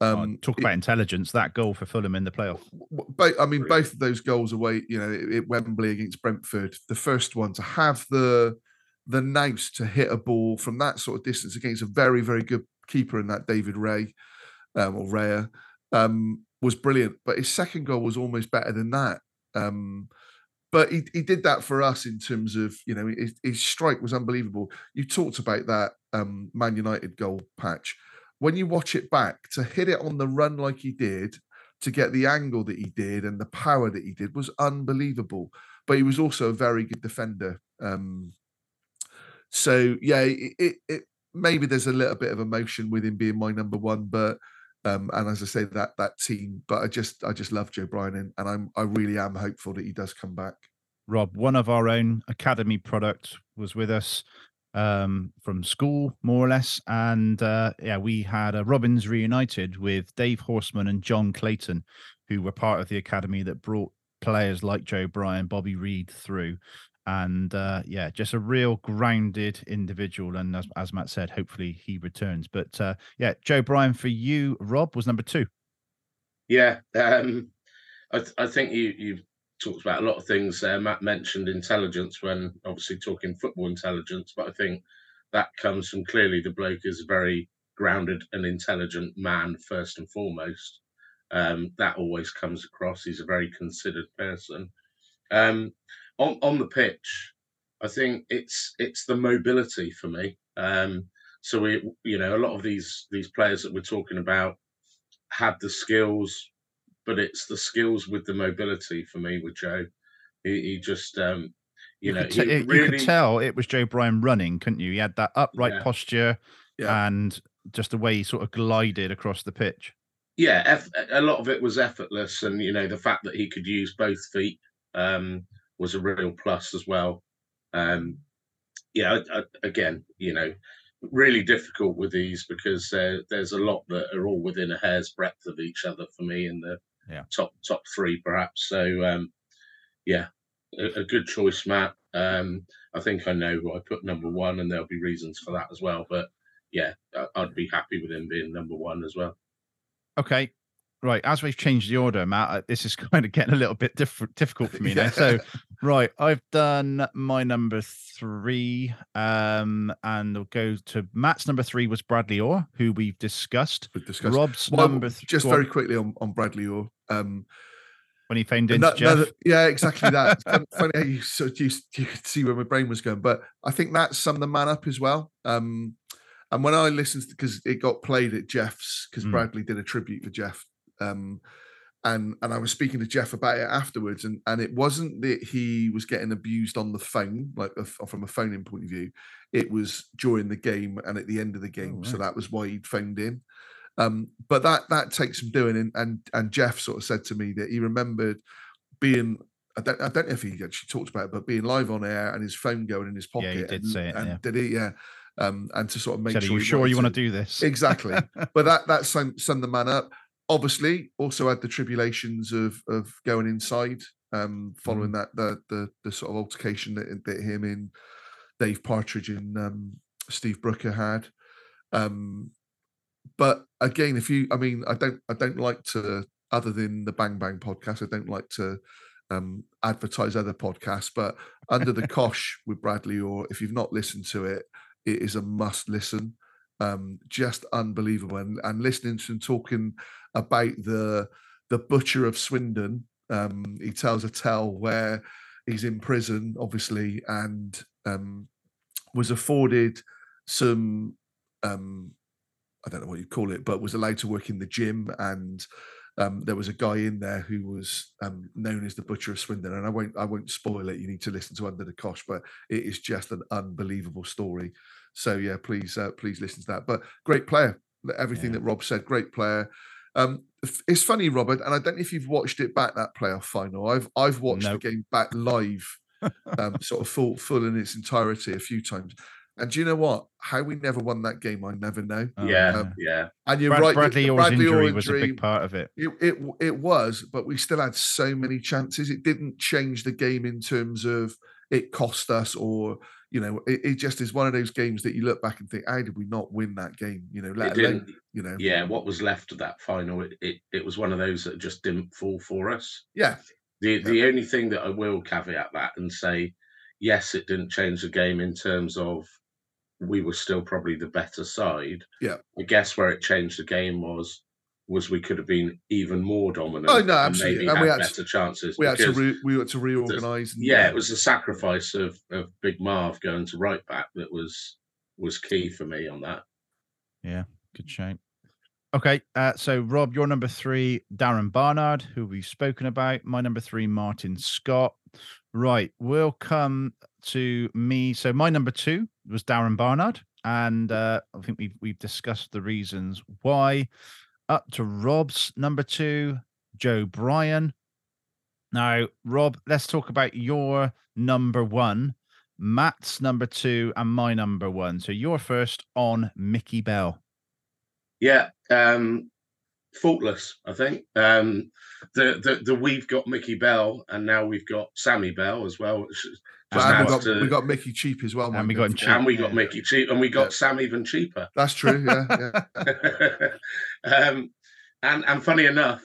Talk about intelligence, that goal for Fulham in the playoff. Both of those goals away, you know, at Wembley against Brentford, the first one to have the nous to hit a ball from that sort of distance against a very, very good keeper in that David Raya, was brilliant. But his second goal was almost better than that. But he did that for us in terms of, you know, his strike was unbelievable. You talked about that Man United goal, Patch. When you watch it back, to hit it on the run like he did, to get the angle that he did and the power that he did was unbelievable. But he was also a very good defender. So, yeah, it maybe there's a little bit of emotion with him being my number one, but... and as I say, that team, but I just love Joe Bryan, and I really am hopeful that he does come back. Rob, one of our own academy product, was with us from school, more or less, and yeah, we had a Robins Reunited with Dave Horseman and John Clayton, who were part of the academy that brought players like Joe Bryan, Bobby Reed through. And yeah, just a real grounded individual. And as Matt said, hopefully he returns. But yeah, Joe Bryan for you, Rob, was number two. Yeah, I think you've talked about a lot of things there. Matt mentioned intelligence when obviously talking football intelligence, but I think that comes from clearly the bloke is a very grounded and intelligent man, first and foremost. That always comes across. He's a very considered person. On the pitch, I think it's the mobility for me. So we, you know, a lot of these players that we're talking about have the skills, but it's the skills with the mobility for me with Joe. He just, you could tell it was Joe Bryan running, couldn't you? He had that upright posture and just the way he sort of glided across the pitch. Yeah, a lot of it was effortless, and you know the fact that he could use both feet. Was a real plus as well. Yeah, again, you know, really difficult with these because there's a lot that are all within a hair's breadth of each other for me in the top three, perhaps. So, yeah, a good choice, Matt. I think I know who I put number one, and there'll be reasons for that as well. But, yeah, I'd be happy with him being number one as well. Okay. Right, as we've changed the order, Matt, this is kind of getting a little bit difficult for me now. So, right, I've done my number three, and I'll go to Matt's number three was Bradley Orr, who we've discussed. Rob's number three. Just very quickly on Bradley Orr. When he phoned in to Jeff. Yeah, exactly that. Funny how you could see where my brain was going. But I think that summed the man up as well. And when I listened, because it got played at Jeff's, because Bradley did a tribute for Jeff. And I was speaking to Jeff about it afterwards, and it wasn't that he was getting abused on the phone, like from a phoning point of view. It was during the game and at the end of the game, so that was why he'd phoned in. But that takes some doing, and Jeff sort of said to me that he remembered being. I don't know if he actually talked about it, but being live on air and his phone going in his pocket. Yeah, he did say it. And to sort of make sure. Are you sure you want to do this? Exactly. But that summed the man up. Obviously, also had the tribulations of going inside, following that the sort of altercation that him and Dave Partridge and Steve Brooker had. But again, if you, I don't like to, other than the Bang Bang podcast, I don't like to advertise other podcasts, but Under the Cosh with Bradley, or if you've not listened to it, it is a must listen. Just unbelievable. And listening to him talking about the butcher of Swindon, he tells a tale where he's in prison, obviously, and was afforded some, I don't know what you call it, but was allowed to work in the gym. And there was a guy in there who was known as the Butcher of Swindon. And I won't spoil it. You need to listen to Under the Cosh, but it is just an unbelievable story. So yeah, please listen to that. But great player. Everything that Rob said, great player. It's funny, Robert, and I don't know if you've watched it back, that playoff final. I've watched the game back live, sort of full in its entirety a few times. And do you know what? How we never won that game, I never know. And you're right. Bradley Orr's injury was a big part of it. It was, but we still had so many chances. It didn't change the game in terms of it cost us, or you know, it just is one of those games that you look back and think, how did we not win that game? You know, let alone, you know. Yeah, what was left of that final, it was one of those that just didn't fall for us. Yeah. The only thing that I will caveat that and say, yes, it didn't change the game in terms of we were still probably the better side. Yeah. I guess where it changed the game was we could have been even more dominant. Oh, no, absolutely. And we had better chances. We had to reorganise. Yeah, it was the sacrifice of Big Marv going to right back that was key for me on that. Yeah, good shout. Okay, so Rob, your number three, Darren Barnard, who we've spoken about. My number three, Martin Scott. Right, we'll come to me. So my number two was Darren Barnard, and I think we've discussed the reasons why. Up to Rob's number two, Joe Bryan. Now, Rob, let's talk about your number one, Matt's number two, and my number one. So you're first on Mickey Bell. Yeah, faultless, I think. The we've got Mickey Bell, and now we've got Sammy Bell as well. And we got Mickey Cheap as well. And we got him cheap. And we got Mickey Cheap, and we got Sam even cheaper. That's true, yeah. And funny enough,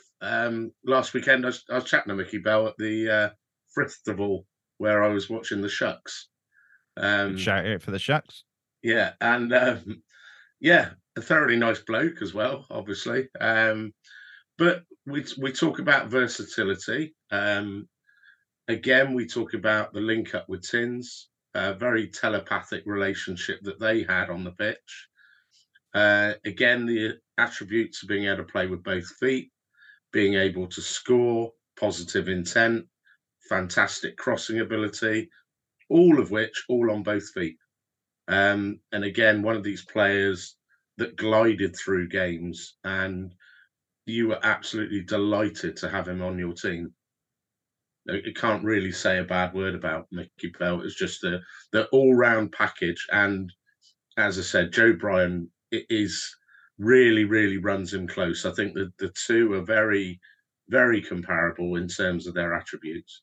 last weekend I was chatting to Mickey Bell at the Frithable, where I was watching the Shucks. Shout out for the Shucks. Yeah, and a thoroughly nice bloke as well, obviously. But we talk about versatility. Again, we talk about the link up with Tins, a very telepathic relationship that they had on the pitch. Again, the attributes of being able to play with both feet, being able to score, positive intent, fantastic crossing ability, all on both feet. And again, one of these players that glided through games, and you were absolutely delighted to have him on your team. You can't really say a bad word about Mickey Bell. It's just the all-round package. And as I said, Joe Bryan really, really runs him close. I think that the two are very, very comparable in terms of their attributes.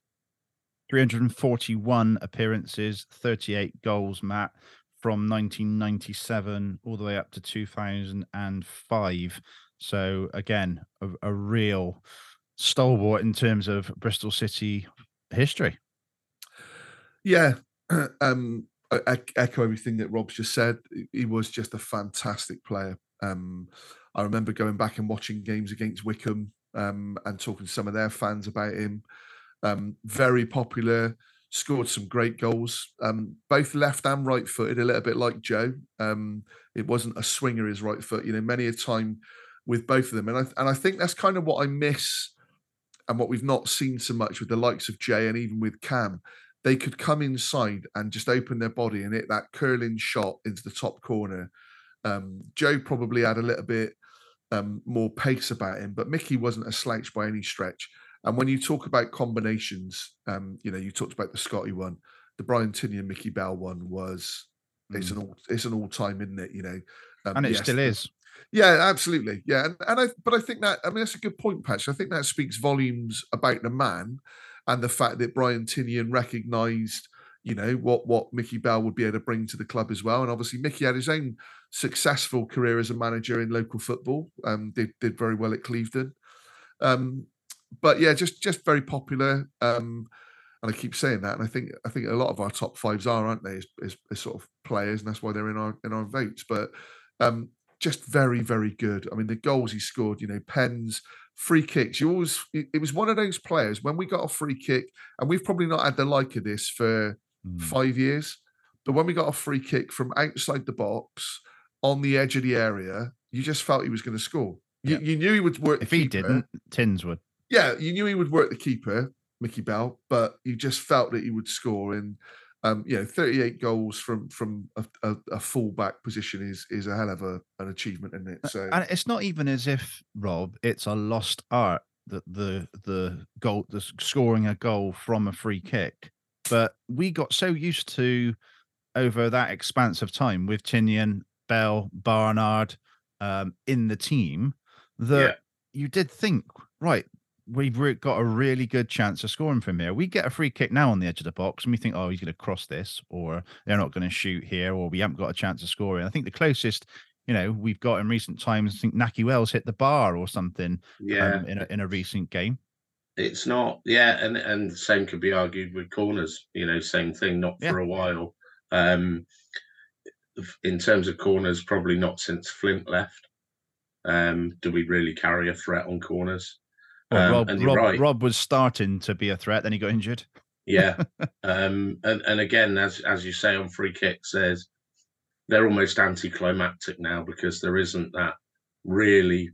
341 appearances, 38 goals, Matt, from 1997 all the way up to 2005. So, again, a real stalwart in terms of Bristol City history. Yeah, I echo everything that Rob's just said. He was just a fantastic player. I remember going back and watching games against Wickham and talking to some of their fans about him. Very popular, scored some great goals, both left and right footed, a little bit like Joe. It wasn't a swinger, his right foot, you know, many a time with both of them. And I think that's kind of what I miss and what we've not seen so much with the likes of Jay and even with Cam. They could come inside and just open their body and hit that curling shot into the top corner. Joe probably had a little bit more pace about him, but Mickey wasn't a slouch by any stretch. And when you talk about combinations, you know, you talked about the Scotty one, the Brian Tinnion Mickey Bell one was it's an all-time, isn't it? You know, and it still is. Yeah, absolutely. Yeah, but I think that, I mean, that's a good point, Patch. I think that speaks volumes about the man. And the fact that Brian Tinnion recognised, you know, what Mickey Bell would be able to bring to the club as well. And obviously Mickey had his own successful career as a manager in local football. Did very well at Clifton. But yeah, just very popular. And I keep saying that, and I think a lot of our top fives are, aren't they, as sort of players, and that's why they're in our votes. But just very, very good. I mean, the goals he scored, you know, pens, free kicks. It was one of those players when we got a free kick, and we've probably not had the like of this for 5 years. But when we got a free kick from outside the box on the edge of the area, you just felt he was going to score. Yeah. You knew he would work. If he didn't, Tins would. Yeah, you knew he would work the keeper, Mickey Bell, but you just felt that he would score. And 38 goals from a fullback position is a hell of an achievement, isn't it? So, and it's not even as if, Rob, it's a lost art that the goal, the scoring a goal from a free kick. But we got so used to, over that expanse of time, with Tinnion, Bell, Barnard in the team, that you did think, right, we've got a really good chance of scoring from here. We get a free kick now on the edge of the box and we think, oh, he's going to cross this, or they're not going to shoot here, or we haven't got a chance of scoring. I think the closest, we've got in recent times, I think Naki Wells hit the bar or something in a recent game. It's not, and the same could be argued with corners, same thing, not for a while. In terms of corners, probably not since Flint left. Do we really carry a threat on corners? Rob was starting to be a threat, then he got injured. Yeah. And again, as you say on free kicks, they're almost anticlimactic now because there isn't that really,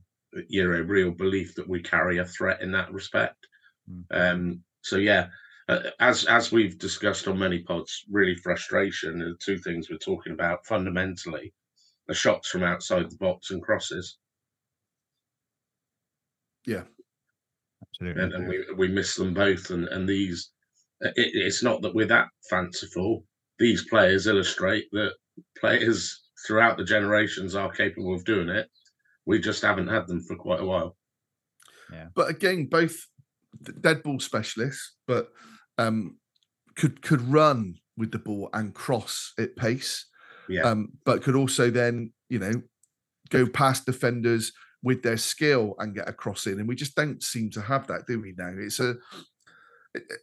real belief that we carry a threat in that respect. As we've discussed on many pods, really frustration are the two things we're talking about fundamentally: the shots from outside the box and crosses. Yeah. Absolutely. And we miss them both. And these, it's not that we're that fanciful. These players illustrate that players throughout the generations are capable of doing it. We just haven't had them for quite a while. Yeah. But again, both dead ball specialists, but could run with the ball and cross at pace. Yeah. But could also then, go past defenders with their skill and get a cross in. And we just don't seem to have that, do we now? It's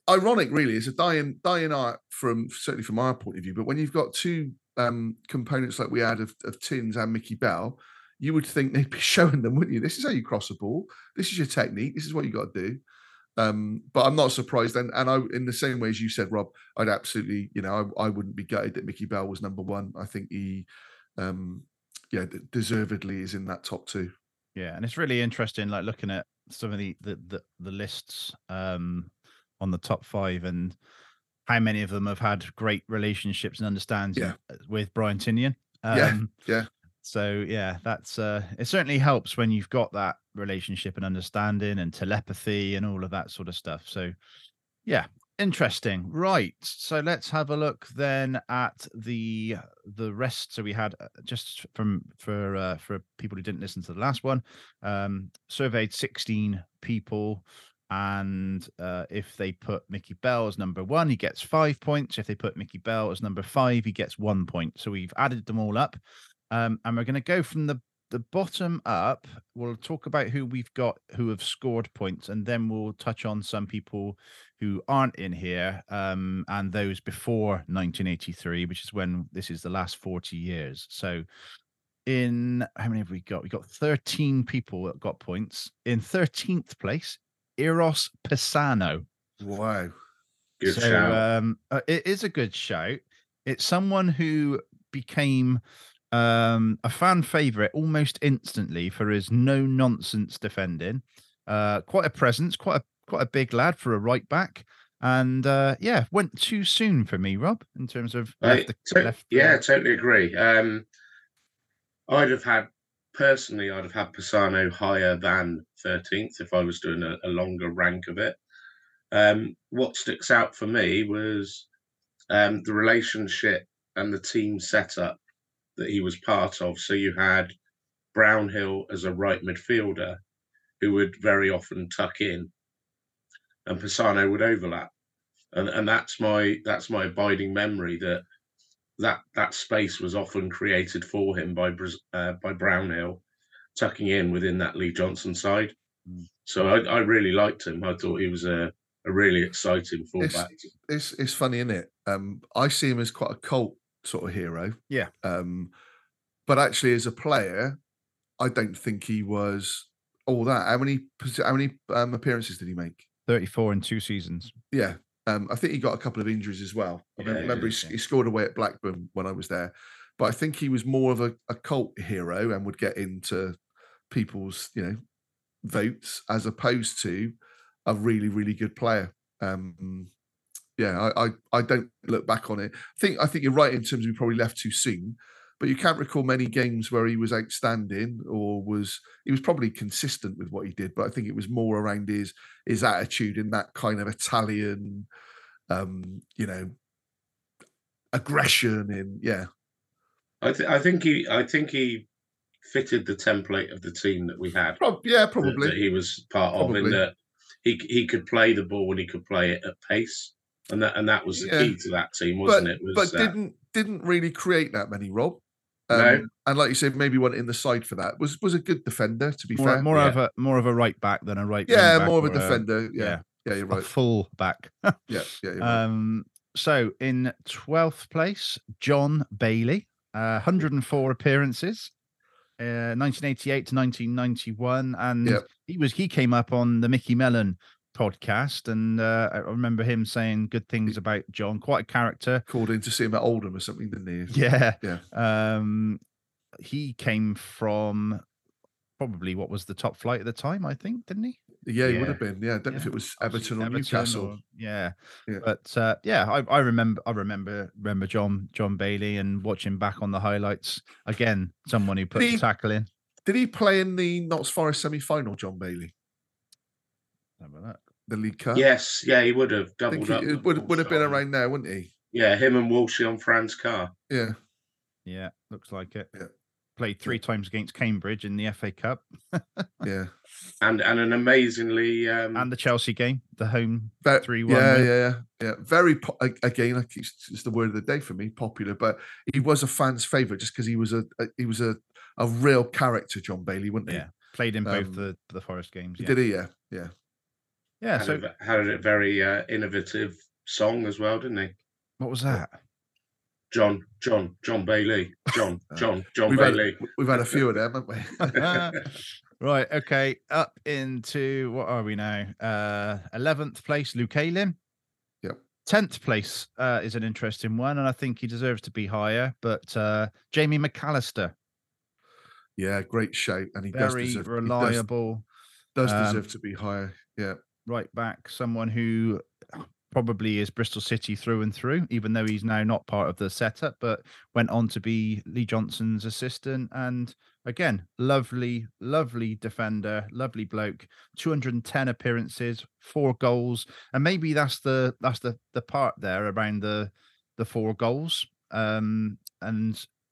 ironic, really. It's a dying art, certainly from our point of view. But when you've got two components like we had of Tins and Mickey Bell, you would think they'd be showing them, wouldn't you? This is how you cross a ball. This is your technique. This is what you got to do. But I'm not surprised. And I, in the same way as you said, Rob, I'd absolutely, I wouldn't be gutted that Mickey Bell was number one. I think he, deservedly is in that top two. Yeah, and it's really interesting, like looking at some of the lists on the top five and how many of them have had great relationships and understanding with Brian Tinnion. So that's it certainly helps when you've got that relationship and understanding and telepathy and all of that sort of stuff. So interesting. Right. So let's have a look then at the rest. So we had just for people who didn't listen to the last one, surveyed 16 people. And if they put Mickey Bell as number one, he gets 5 points. If they put Mickey Bell as number five, he gets 1 point. So we've added them all up. And we're going to go from the bottom up. We'll talk about who we've got who have scored points, and then we'll touch on some people who aren't in here, and those before 1983, which is when this is the last 40 years. So in how many have we got? We got 13 people that got points. In 13th place, Eros Pisano. Wow. Good shout. It is a good shout. It's someone who became a fan favorite almost instantly for his no-nonsense defending. Quite a presence, quite a big lad for a right back, and went too soon for me, Rob, in terms of left. Yeah, totally agree. I'd have had Pisano higher than 13th if I was doing a longer rank of it. What sticks out for me was the relationship and the team setup that he was part of. So you had Brownhill as a right midfielder who would very often tuck in, and Pisano would overlap. And that's my abiding memory, that that space was often created for him by Brownhill tucking in within that Lee Johnson side. So I really liked him. I thought he was a really exciting fullback. It's funny, isn't it? I see him as quite a cult sort of hero. Yeah. But actually, as a player, I don't think he was all that. How many appearances did he make? 34 in 2 seasons. Yeah. I think he got a couple of injuries as well. I remember he scored away at Blackburn when I was there. But I think he was more of a cult hero and would get into people's, votes as opposed to a really, really good player. I don't look back on it. I think you're right in terms of he probably left too soon, but you can't recall many games where he was outstanding or he was probably consistent with what he did, but I think it was more around his attitude in that kind of Italian, aggression in, yeah. I think he fitted the template of the team that we had. Probably. That he was part of, in that he could play the ball and he could play it at pace. And that was the key to that team, wasn't it? Didn't really create that many, Rob. No. And like you said, maybe went in the side for that. Was a good defender, to be fair. More of a right back than a right wing back. Yeah, more of a defender. Yeah, you're right. A full back. yeah, you're right. So in 12th place, John Bailey, 104 appearances. 1988 to 1991, and he came up on the Mickey Mellon podcast, and I remember him saying good things about John. Quite a character. Called in to see him at Oldham or something, didn't he? Yeah. He came from probably what was the top flight at the time, I think, didn't he? Yeah, he would have been. Yeah, I don't know if it was Everton or Newcastle. But I remember John Bailey, and watching back on the highlights again, someone who put the tackle in. Did he play in the Notts Forest semi-final, John Bailey? Remember that? The League Cup. Yes, yeah, he would have doubled up. It would have been around there, wouldn't he? Yeah, him and Walshy on Fran's car. Yeah, looks like it. Yeah. Played 3 times against Cambridge in the FA Cup. Yeah. And an amazingly... and the Chelsea game, the home 3-1. Yeah. Very, again, it's the word of the day for me, popular, but he was a fan's favourite just because he was a real character, John Bailey, wasn't he? Yeah, played in both the Forest games. Yeah. Did he? Yeah. Yeah, had a very innovative song as well, didn't he? What was that? John Bailey. John Bailey. We've had a few of them, haven't we? Right, okay. Up into, what are we now? 11th place, Luke Ayling. Yep. 10th place is an interesting one, and I think he deserves to be higher, but Jamie McAllister. Yeah, great shout. And he reliable. Does deserve to be higher, yeah. Right back, someone who... probably is Bristol City through and through, even though he's now not part of the setup, but went on to be Lee Johnson's assistant. And again, lovely, lovely defender, lovely bloke, 210 appearances, 4 goals. And maybe that's the part there around the 4 goals. And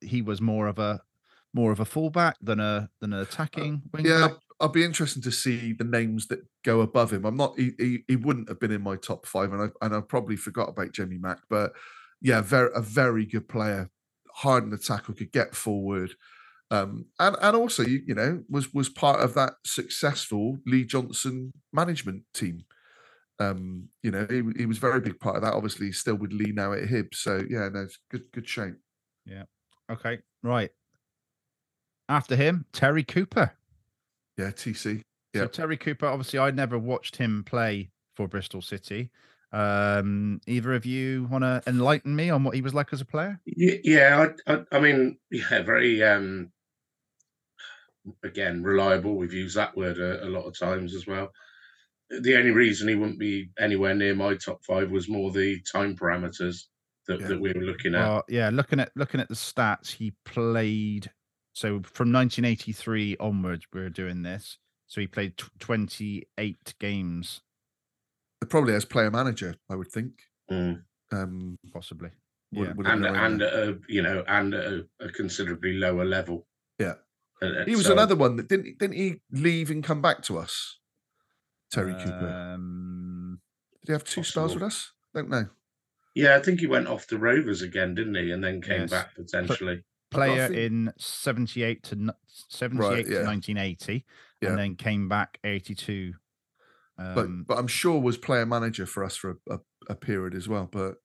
he was more of a fullback than an attacking wing. Yeah. I'll be interested to see the names that go above him. I'm not. He wouldn't have been in my top 5, and I probably forgot about Jimmy Mack. But yeah, a very good player, hard in the tackle, could get forward, and also was part of that successful Lee Johnson management team. He was a very big part of that. Obviously, he's still with Lee now at Hibs. So yeah, no, it's good shape. Yeah. Okay. Right. After him, Terry Cooper. Yeah, TC. Yeah. So Terry Cooper, obviously, I never watched him play for Bristol City. Either of you want to enlighten me on what he was like as a player? Yeah, I mean, very, again, reliable. We've used that word a lot of times as well. The only reason he wouldn't be anywhere near my top 5 was more the time parameters that we were looking at. Looking at the stats, he played... So from 1983 onwards, we're doing this. So he played 28 games. Probably as player manager, I would think. Mm. Possibly. Yeah. And a considerably lower level. Yeah. He was another one that didn't he leave and come back to us? Terry Cooper. Did he have 2 stars with us? I don't know. Yeah, I think he went off to Rovers again, didn't he? And then came back potentially. Player in 78 to 1980, and then came back 82. But I'm sure was player manager for us for a period as well. But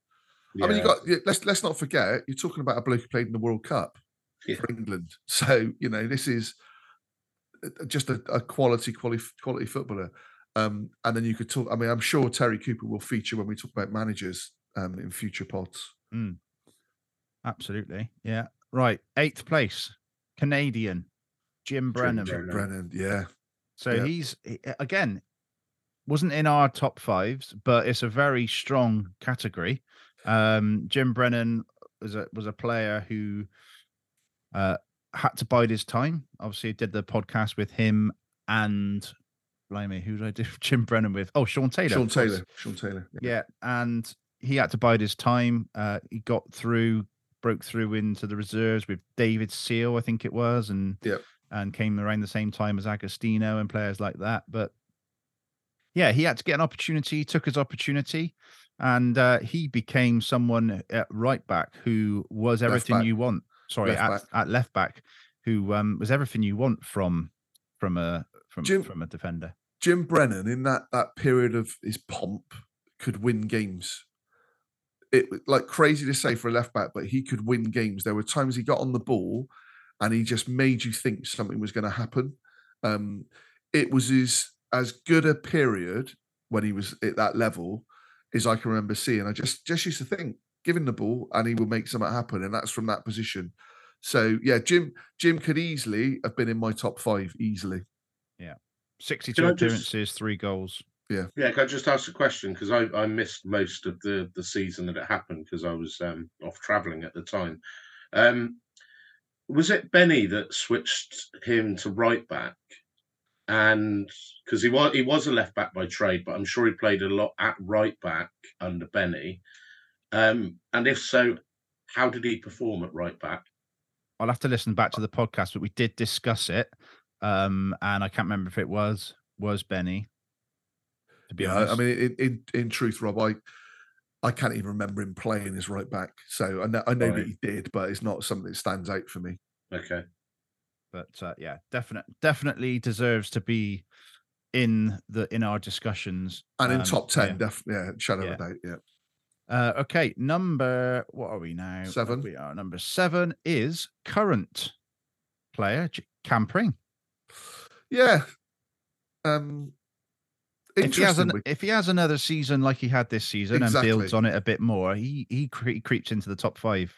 I mean, you got let's not forget you're talking about a bloke who played in the World Cup for England. So you know this is just a quality footballer. And then you could talk. I mean, I'm sure Terry Cooper will feature when we talk about managers in future pods. Mm. Absolutely, yeah. Right, 8th place, Canadian Jim Brennan. Yeah. So he's again wasn't in our top fives, but it's a very strong category. Jim Brennan was a player who had to bide his time. Obviously, did the podcast with him and. Blimey, who did I do Jim Brennan with? Oh, Sean Taylor. Yeah, and he had to bide his time. He broke through into the reserves with David Seal, I think it was, and came around the same time as Agostino and players like that. But yeah, he had to get an opportunity, he took his opportunity, and he became someone at right back who was everything you want. Sorry, at left back, who was everything you want from a defender. Jim Brennan, in that period of his pomp, could win games. It like crazy to say for a left back, but he could win games. There were times he got on the ball and he just made you think something was going to happen. It was as good a period when he was at that level as I can remember seeing. I just used to think, give him the ball and he will make something happen. And that's from that position. So yeah, Jim could easily have been in my top five, easily. Yeah, 62 appearances, 3 goals. Yeah. Yeah, can I just ask a question? Because I missed most of the season that it happened because I was off travelling at the time. Was it Benny that switched him to right back? And because he was a left back by trade, but I'm sure he played a lot at right back under Benny. And if so, how did he perform at right back? I'll have to listen back to the podcast, but we did discuss it. And I can't remember if it was Benny. To be honest, I mean, in truth, Rob, I can't even remember him playing as right back. So I know that he did, but it's not something that stands out for me. Okay, but yeah, definitely deserves to be in our discussions and in top 10. Yeah. Shadow of a doubt. Yeah. Okay, number what are we now? 7. We are number 7 is current player Campering. Yeah. If he has another season like he had this season and builds on it a bit more, he creeps into the top 5.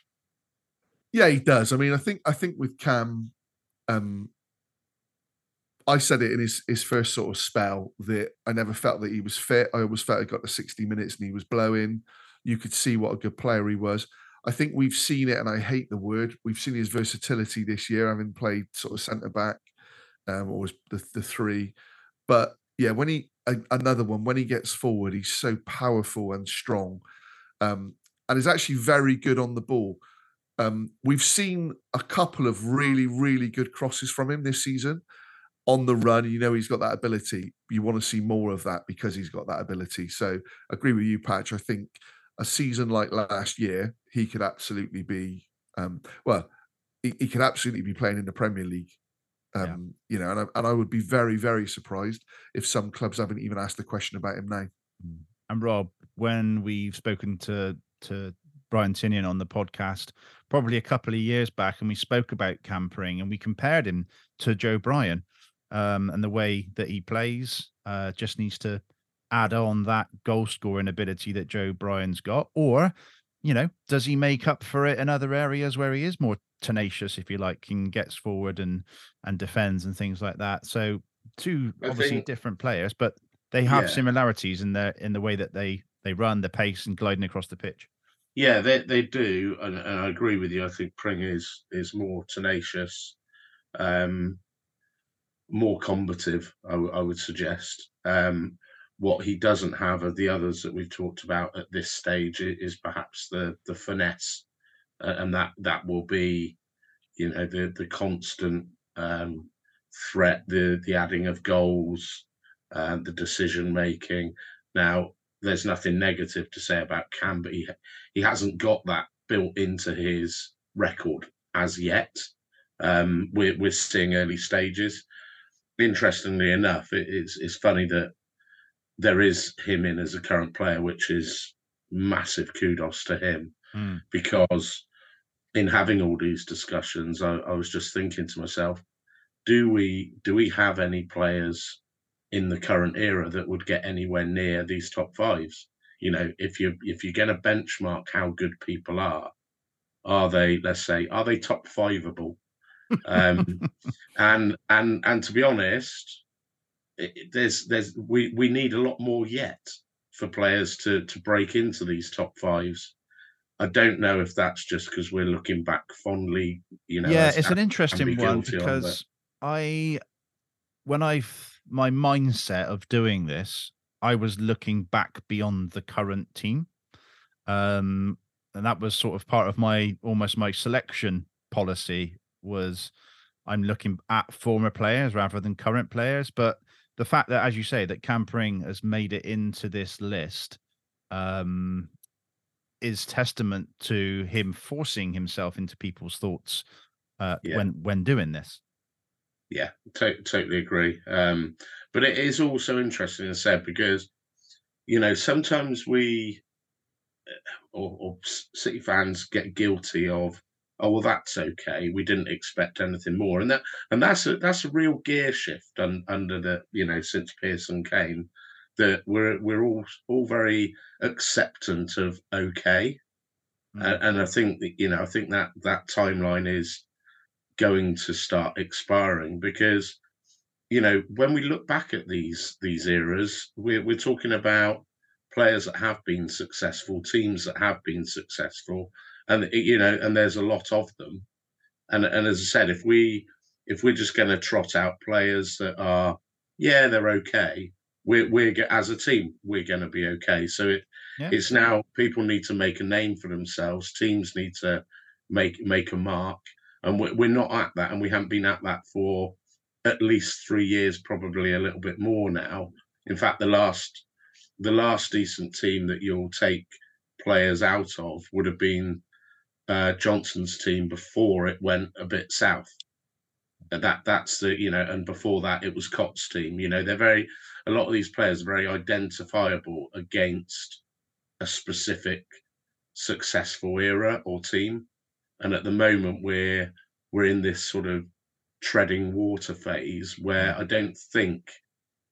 Yeah, he does. I mean, I think with Cam, I said it in his first sort of spell that I never felt that he was fit. I always felt he got to 60 minutes and he was blowing. You could see what a good player he was. I think we've seen it, and I hate the word, we've seen his versatility this year, having played sort of centre-back, or the 3. But yeah, when he gets forward, he's so powerful and strong, and is actually very good on the ball. We've seen a couple of really, really good crosses from him this season. On the run, you know he's got that ability. You want to see more of that because he's got that ability. So I agree with you, Patch. I think a season like last year, he could absolutely be he could absolutely be playing in the Premier League. You know, and I would be very, very surprised if some clubs haven't even asked the question about him now. And Rob, when we've spoken to Brian Tinnion on the podcast, probably a couple of years back, and we spoke about Campering and we compared him to Joe Bryan, and the way that he plays, just needs to add on that goal scoring ability that Joe Bryan's got, or, you know, does he make up for it in other areas where he is more tenacious, if you like, and gets forward and defends and things like that. So two different players, but they have similarities in the way that they run, the pace and gliding across the pitch. Yeah, they do, and I agree with you. I think Pring is more tenacious, more combative, I would suggest. What he doesn't have of the others that we've talked about at this stage is perhaps the finesse, and that will be, you know, the constant threat, the adding of goals, the decision making. Now there's nothing negative to say about Cam, but he hasn't got that built into his record as yet. We're seeing early stages. Interestingly enough, it's funny that there is him in as a current player, which is massive kudos to him, because in having all these discussions, I was just thinking to myself, do we have any players in the current era that would get anywhere near these top fives? You know, if you're going to benchmark how good people are they, let's say, are they top fiveable? And to be honest, we need a lot more yet for players to break into these top fives. I don't know if that's just because we're looking back fondly, you know. Yeah, it's an interesting one, because my mindset of doing this, I was looking back beyond the current team. And that was sort of part of my selection policy, was I'm looking at former players rather than current players. But the fact that, as you say, that Campering has made it into this list is testament to him forcing himself into people's thoughts when doing this. Yeah, totally agree. But it is also interesting, as I said, because, you know, sometimes we or City fans get guilty of, oh, well, that's okay, we didn't expect anything more, and that's a real gear shift under the, you know, since Pearson came, that we're all very acceptant of okay, and I think that, you know, I think that timeline is going to start expiring, because, you know, when we look back at these eras, we're talking about players that have been successful, teams that have been successful. And, you know, and there's a lot of them. And as I said, if we're just going to trot out players that are, yeah, they're okay, we're as a team, we're going to be okay. So it's now people need to make a name for themselves. Teams need to make a mark. And we're not at that. And we haven't been at that for at least 3 years, probably a little bit more now. In fact, the last decent team that you'll take players out of would have been Johnson's team before it went a bit south. That's the, you know, and before that it was Cott's team. You know, a lot of these players are very identifiable against a specific successful era or team. And at the moment we're in this sort of treading water phase where I don't think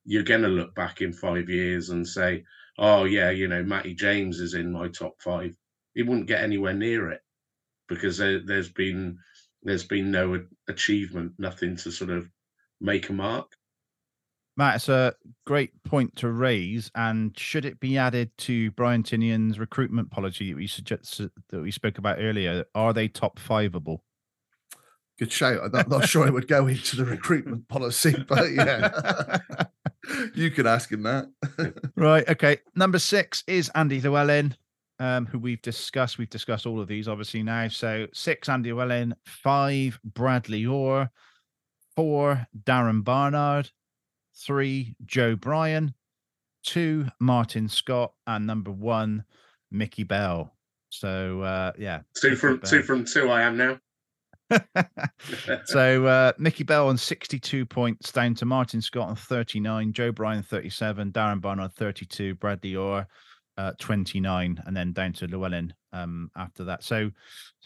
you're going to look back in 5 years and say, oh yeah, you know, Matty James is in my top five. He wouldn't get anywhere near it, because there's been no achievement, nothing to sort of make a mark. Matt, it's a great point to raise. And should it be added to Brian Tinnion's recruitment policy that we spoke about earlier? Are they top fiveable? Good shout. I'm not sure it would go into the recruitment policy, but yeah. You could ask him that. Right. Okay. Number 6 is Andy Llewellyn, who we've discussed. We've discussed all of these, obviously, now. So 6, Andy Llewellyn. 5, Bradley Orr. 4, Darren Barnard. 3, Joe Bryan. 2, Martin Scott. And number 1, Mickey Bell. So, yeah. Two from two, I am now. So Mickey Bell on 62 points, down to Martin Scott on 39, Joe Bryan 37, Darren Barnard 32, Bradley Orr 29, and then down to Llewellyn after that. So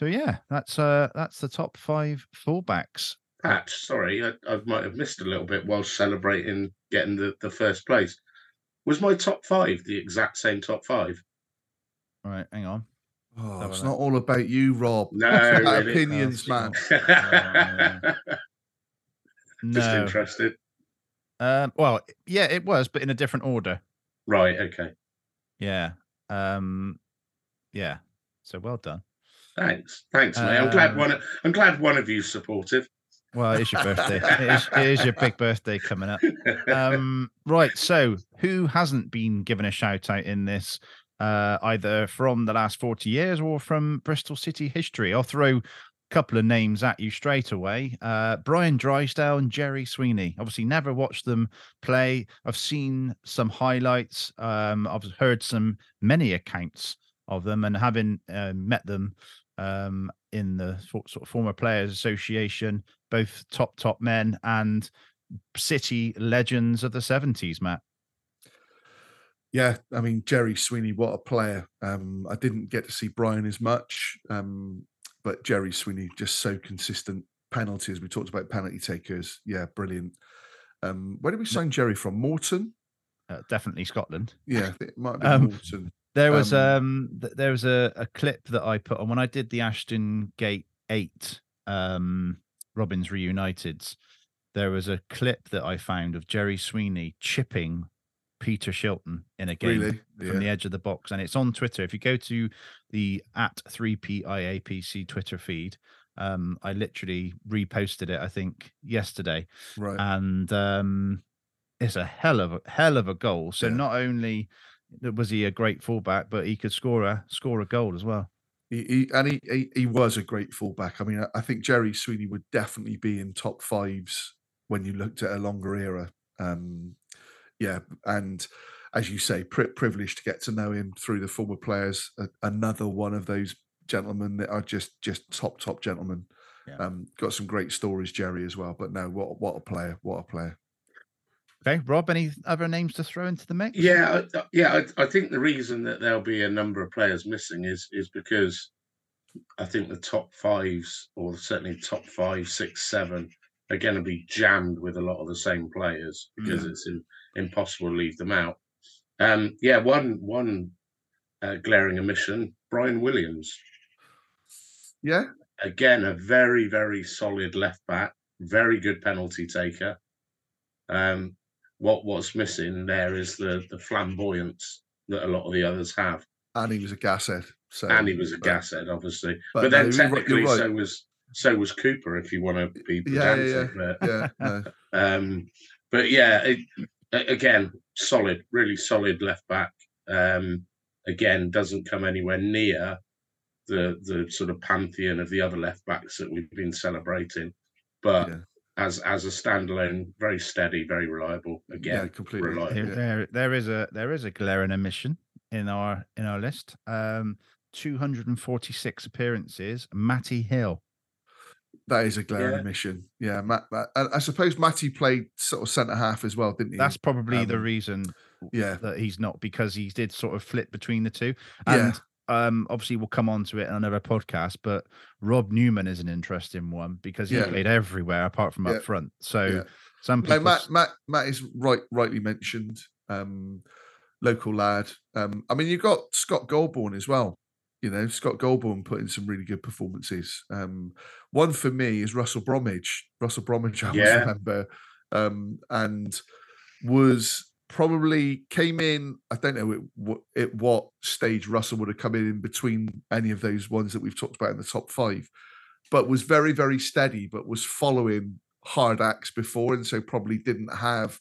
yeah, that's the top 5 fullbacks. Pat, sorry, I might have missed a little bit while celebrating getting the first place. Was my top 5 the exact same top 5? All right, hang on. Oh, it's not all about you, Rob. No, really. Opinions, man. No. Just interested. Well, yeah, it was, but in a different order. Right. Okay. Yeah. Yeah. So well done. Thanks, mate. I'm glad one of you's supportive. Well, it's your birthday. it is your big birthday coming up. Right. So, who hasn't been given a shout out in this? Either from the last 40 years or from Bristol City history. I'll throw couple of names at you straight away. Brian Drysdale and Jerry Sweeney. Obviously, never watched them play. I've seen some highlights. I've heard many accounts of them, and having met them in the sort of former Players Association, both top men and City legends of the 70s, Matt. Yeah, I mean, Jerry Sweeney, what a player. I didn't get to see Brian as much, but Jerry Sweeney, just so consistent. Penalties, we talked about penalty takers. Yeah, brilliant. Where did we sign Jerry from? Morton? Definitely Scotland. Yeah, it might be Morton. There was a clip that I put on when I did the Ashton Gate 8 Robbins Reuniteds. There was a clip that I found of Jerry Sweeney chipping Peter Shilton in a game from the edge of the box, and it's on Twitter. If you go to the @3PIAPC Twitter feed, I literally reposted it, I think, yesterday. Right, and it's a hell of a goal. So not only was he a great fullback, but he could score a goal as well. He was a great fullback. I mean, I think Jerry Sweeney would definitely be in top fives when you looked at a longer era. Yeah, and as you say, privileged to get to know him through the former players. Another one of those gentlemen that are just top gentlemen. Yeah. Got some great stories, Jerry, as well. But no, what a player! What a player! Okay, Rob, any other names to throw into the mix? I think the reason that there'll be a number of players missing is because I think the top fives, or certainly top 5, 6, 7, are going to be jammed with a lot of the same players because it's impossible to leave them out. One glaring omission, Brian Williams. Yeah. Again, a very, very solid left back, very good penalty taker. What's missing there is the flamboyance that a lot of the others have. And he was a gashead. Gashead, obviously. But then technically right. So was Cooper, if you want to be pedantic. But yeah, again, solid, really solid left back. Again, doesn't come anywhere near the sort of pantheon of the other left backs that we've been celebrating. But as a standalone, very steady, very reliable. Again, completely reliable. There is a glaring omission in our list. 246 appearances. Matty Hill. That is a glaring omission. Yeah, I suppose Matty played sort of centre half as well, didn't he? That's probably the reason. Yeah, that he's not, because he did sort of flip between the two. And obviously we'll come on to it in another podcast. But Rob Newman is an interesting one because he played everywhere apart from up front. So some people. Matt is rightly mentioned. Local lad. I mean, you've got Scott Goldbourne as well. You know, Scott Goldbourne put in some really good performances. One for me is Russell Bromwich. Russell Bromwich, I remember, and was probably came in. I don't know at what stage Russell would have come in between any of those ones that we've talked about in the top five, but was very, very steady, but was following hard acts before, and so probably didn't have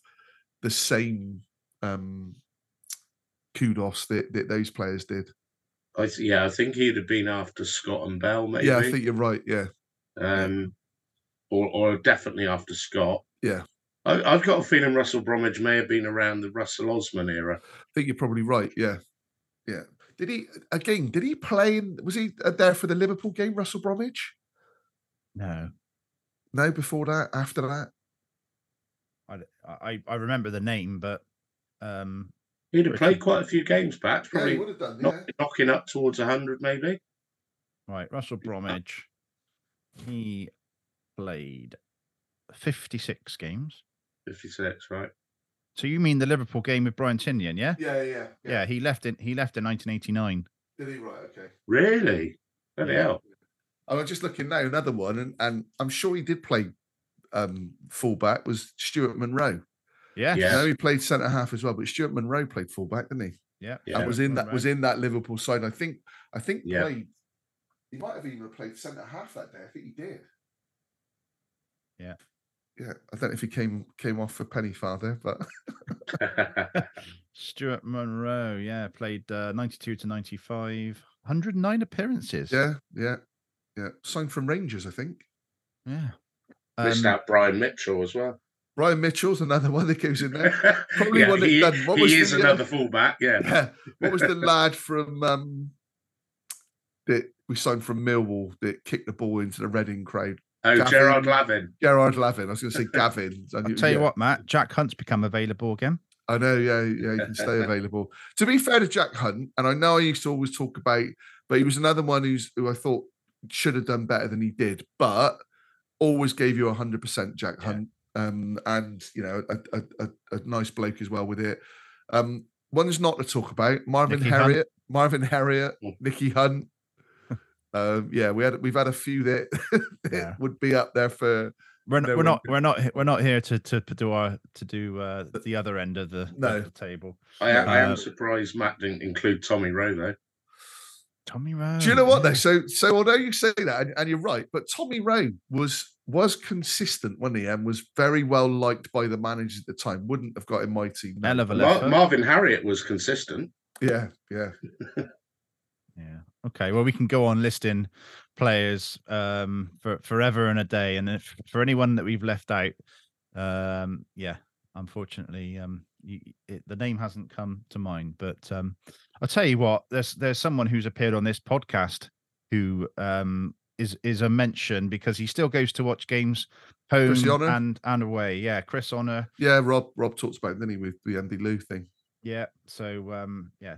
the same kudos that those players did. I think he'd have been after Scott and Bell, maybe. Yeah, I think you're right, yeah. Or definitely after Scott. Yeah. I've got a feeling Russell Bromwich may have been around the Russell Osman era. I think you're probably right, yeah. Yeah. Did he play, was he there for the Liverpool game, Russell Bromwich? No. No, before that, after that? I remember the name, but... He'd have played quite a few games back, probably he would have done, knocking up towards 100 maybe. Right, Russell Bromwich, he played 56 games. 56, right. So you mean the Liverpool game with Brian Tinnion, yeah? Yeah. Yeah, he left in 1989. Did he? Right, okay. Really? Bloody hell. I was just looking now, another one, and I'm sure he did play fullback, was Stuart Monroe. Yeah. I know he played centre half as well, but Stuart Monroe played fullback, didn't he? Yeah. And was in that Liverpool side. I think played. He might have even played centre half that day. I think he did. Yeah. Yeah. I don't know if he came off for Pennyfather, but Stuart Monroe, played 92 to 95, 109 appearances. Yeah. Yeah, signed from Rangers, I think. Yeah. Missed out Brian Mitchell as well. Brian Mitchell's another one that goes in there. Probably yeah, one that done. What he was is the, another fullback, yeah. Yeah. What was the lad from that we signed from Millwall that kicked the ball into the Reading crowd? Oh, Gavin. Gerard Lavin. Gerard Lavin. I was going to say Gavin. I'll tell you what, Matt. Jack Hunt's become available again. I know, yeah, he can stay available. To be fair to Jack Hunt, and I know I used to always talk about, but he was another one who I thought should have done better than he did, but always gave you 100%, Jack Hunt. And, you know, a nice bloke as well with it. One's not to talk about, Marvin Herriot, Nicky Hunt. Yeah, we've had a few that, would be up there for. We're not here to do the other end of the table. I am surprised Matt didn't include Tommy Rowe though. Tommy Rowe. Do you know what though? So although you say that and you're right, but Tommy Rowe was consistent, wasn't he? And was very well liked by the managers at the time. Wouldn't have got in my team. Marvin Herriot was consistent. Yeah. Yeah. Okay. Well, we can go on listing players for forever and a day, and if, for anyone that we've left out, unfortunately, the name hasn't come to mind. But I'll tell you what, there's someone who's appeared on this podcast who is a mention because he still goes to watch games home and away. Yeah, Chris Honor. Yeah, Rob talks about it, didn't he, with the Andy Lou thing. Yeah, so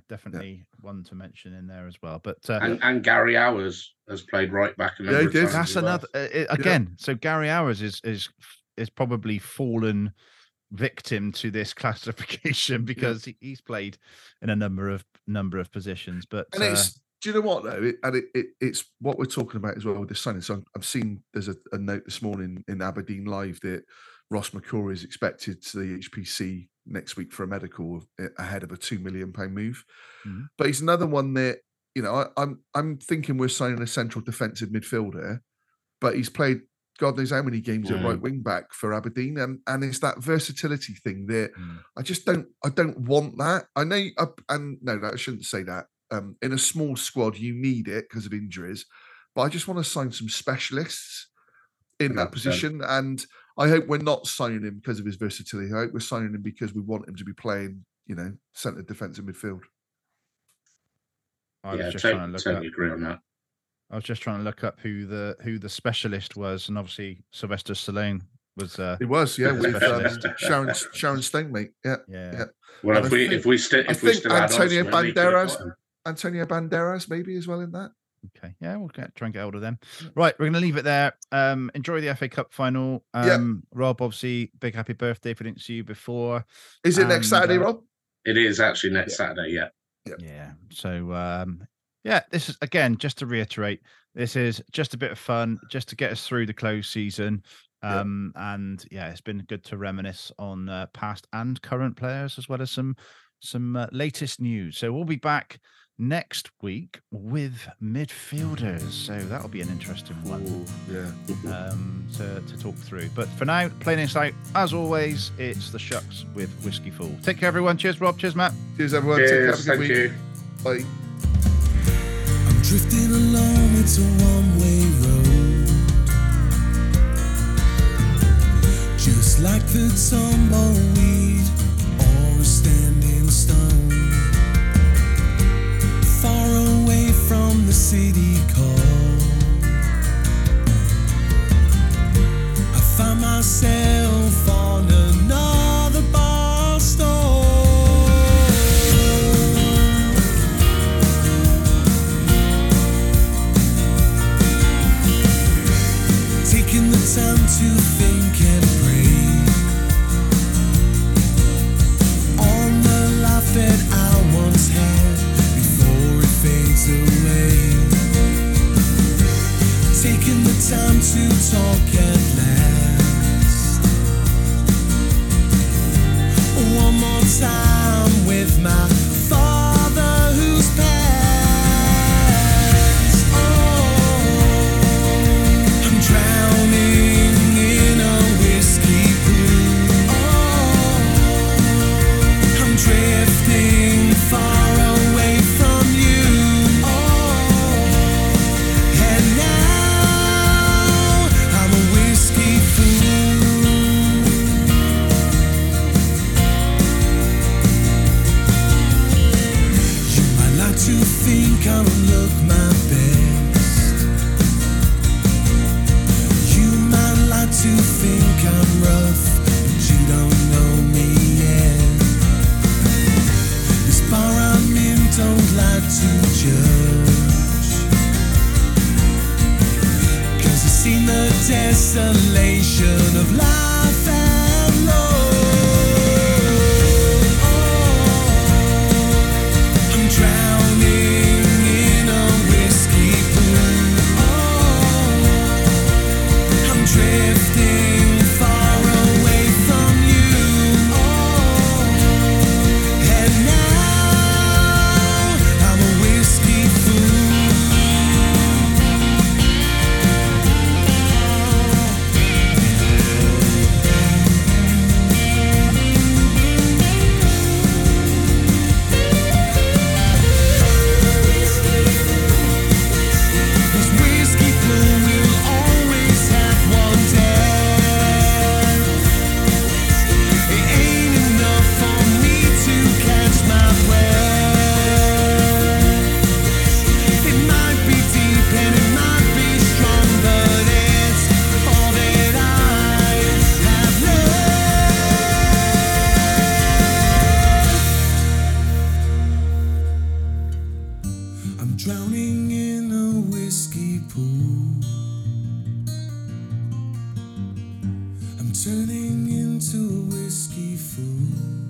definitely one to mention in there as well. But and Gary Hours has played right back a number of times. That's another again. Yeah. So Gary Hours is probably fallen victim to this classification because he's played in a number of positions. But do you know what though? It's what we're talking about as well with the signing. So I've seen there's a note this morning in Aberdeen Live that Ross McCrory is expected to the HPC next week for a medical ahead of a £2 million move. Mm-hmm. But he's another one that, you know, I'm thinking we're signing a central defensive midfielder, but he's played God knows how many games at right wing back for Aberdeen. And it's that versatility thing that I just don't want that. I know, I shouldn't say that. In a small squad, you need it because of injuries, but I just want to sign some specialists in that position. And I hope we're not signing him because of his versatility. I hope we're signing him because we want him to be playing, you know, centre defence and midfield. I was just trying to look up. Agree on that. I was just trying to look up who the specialist was, and obviously Sylvester Stallone was. He was, with Sharon Stone, mate. Yeah. Well, if we still Antonio Banderas maybe as well in that. Okay, yeah, we'll try and get hold of them. Right, we're going to leave it there. Enjoy the FA Cup final. Rob, obviously, big happy birthday if we didn't see you before. Is it next Saturday, Rob? It is actually next Saturday, Yeah, so, this is, again, just to reiterate, this is just a bit of fun, just to get us through the close season. And, it's been good to reminisce on past and current players, as well as some latest news. So we'll be back next week with midfielders, so that'll be an interesting one. To talk through. But for now, plain and simple, as always, it's the Shucks with Whiskey Fool. Take care, everyone. Cheers, Rob. Cheers, Matt. Cheers, everyone. Cheers. Take care. Have a good week. Bye. I'm drifting along. It's a one-way road, just like the tumbleweed or a standing stone. Far away from the city core, I find myself on another bar stool, taking the time to think and pray on the life that I once had. Fades away. Taking the time to talk at last. One more time with my father who's passed. Oh, I'm drowning in a whiskey pool. Oh, I'm drifting far away from you. And now Turning into a whiskey fool.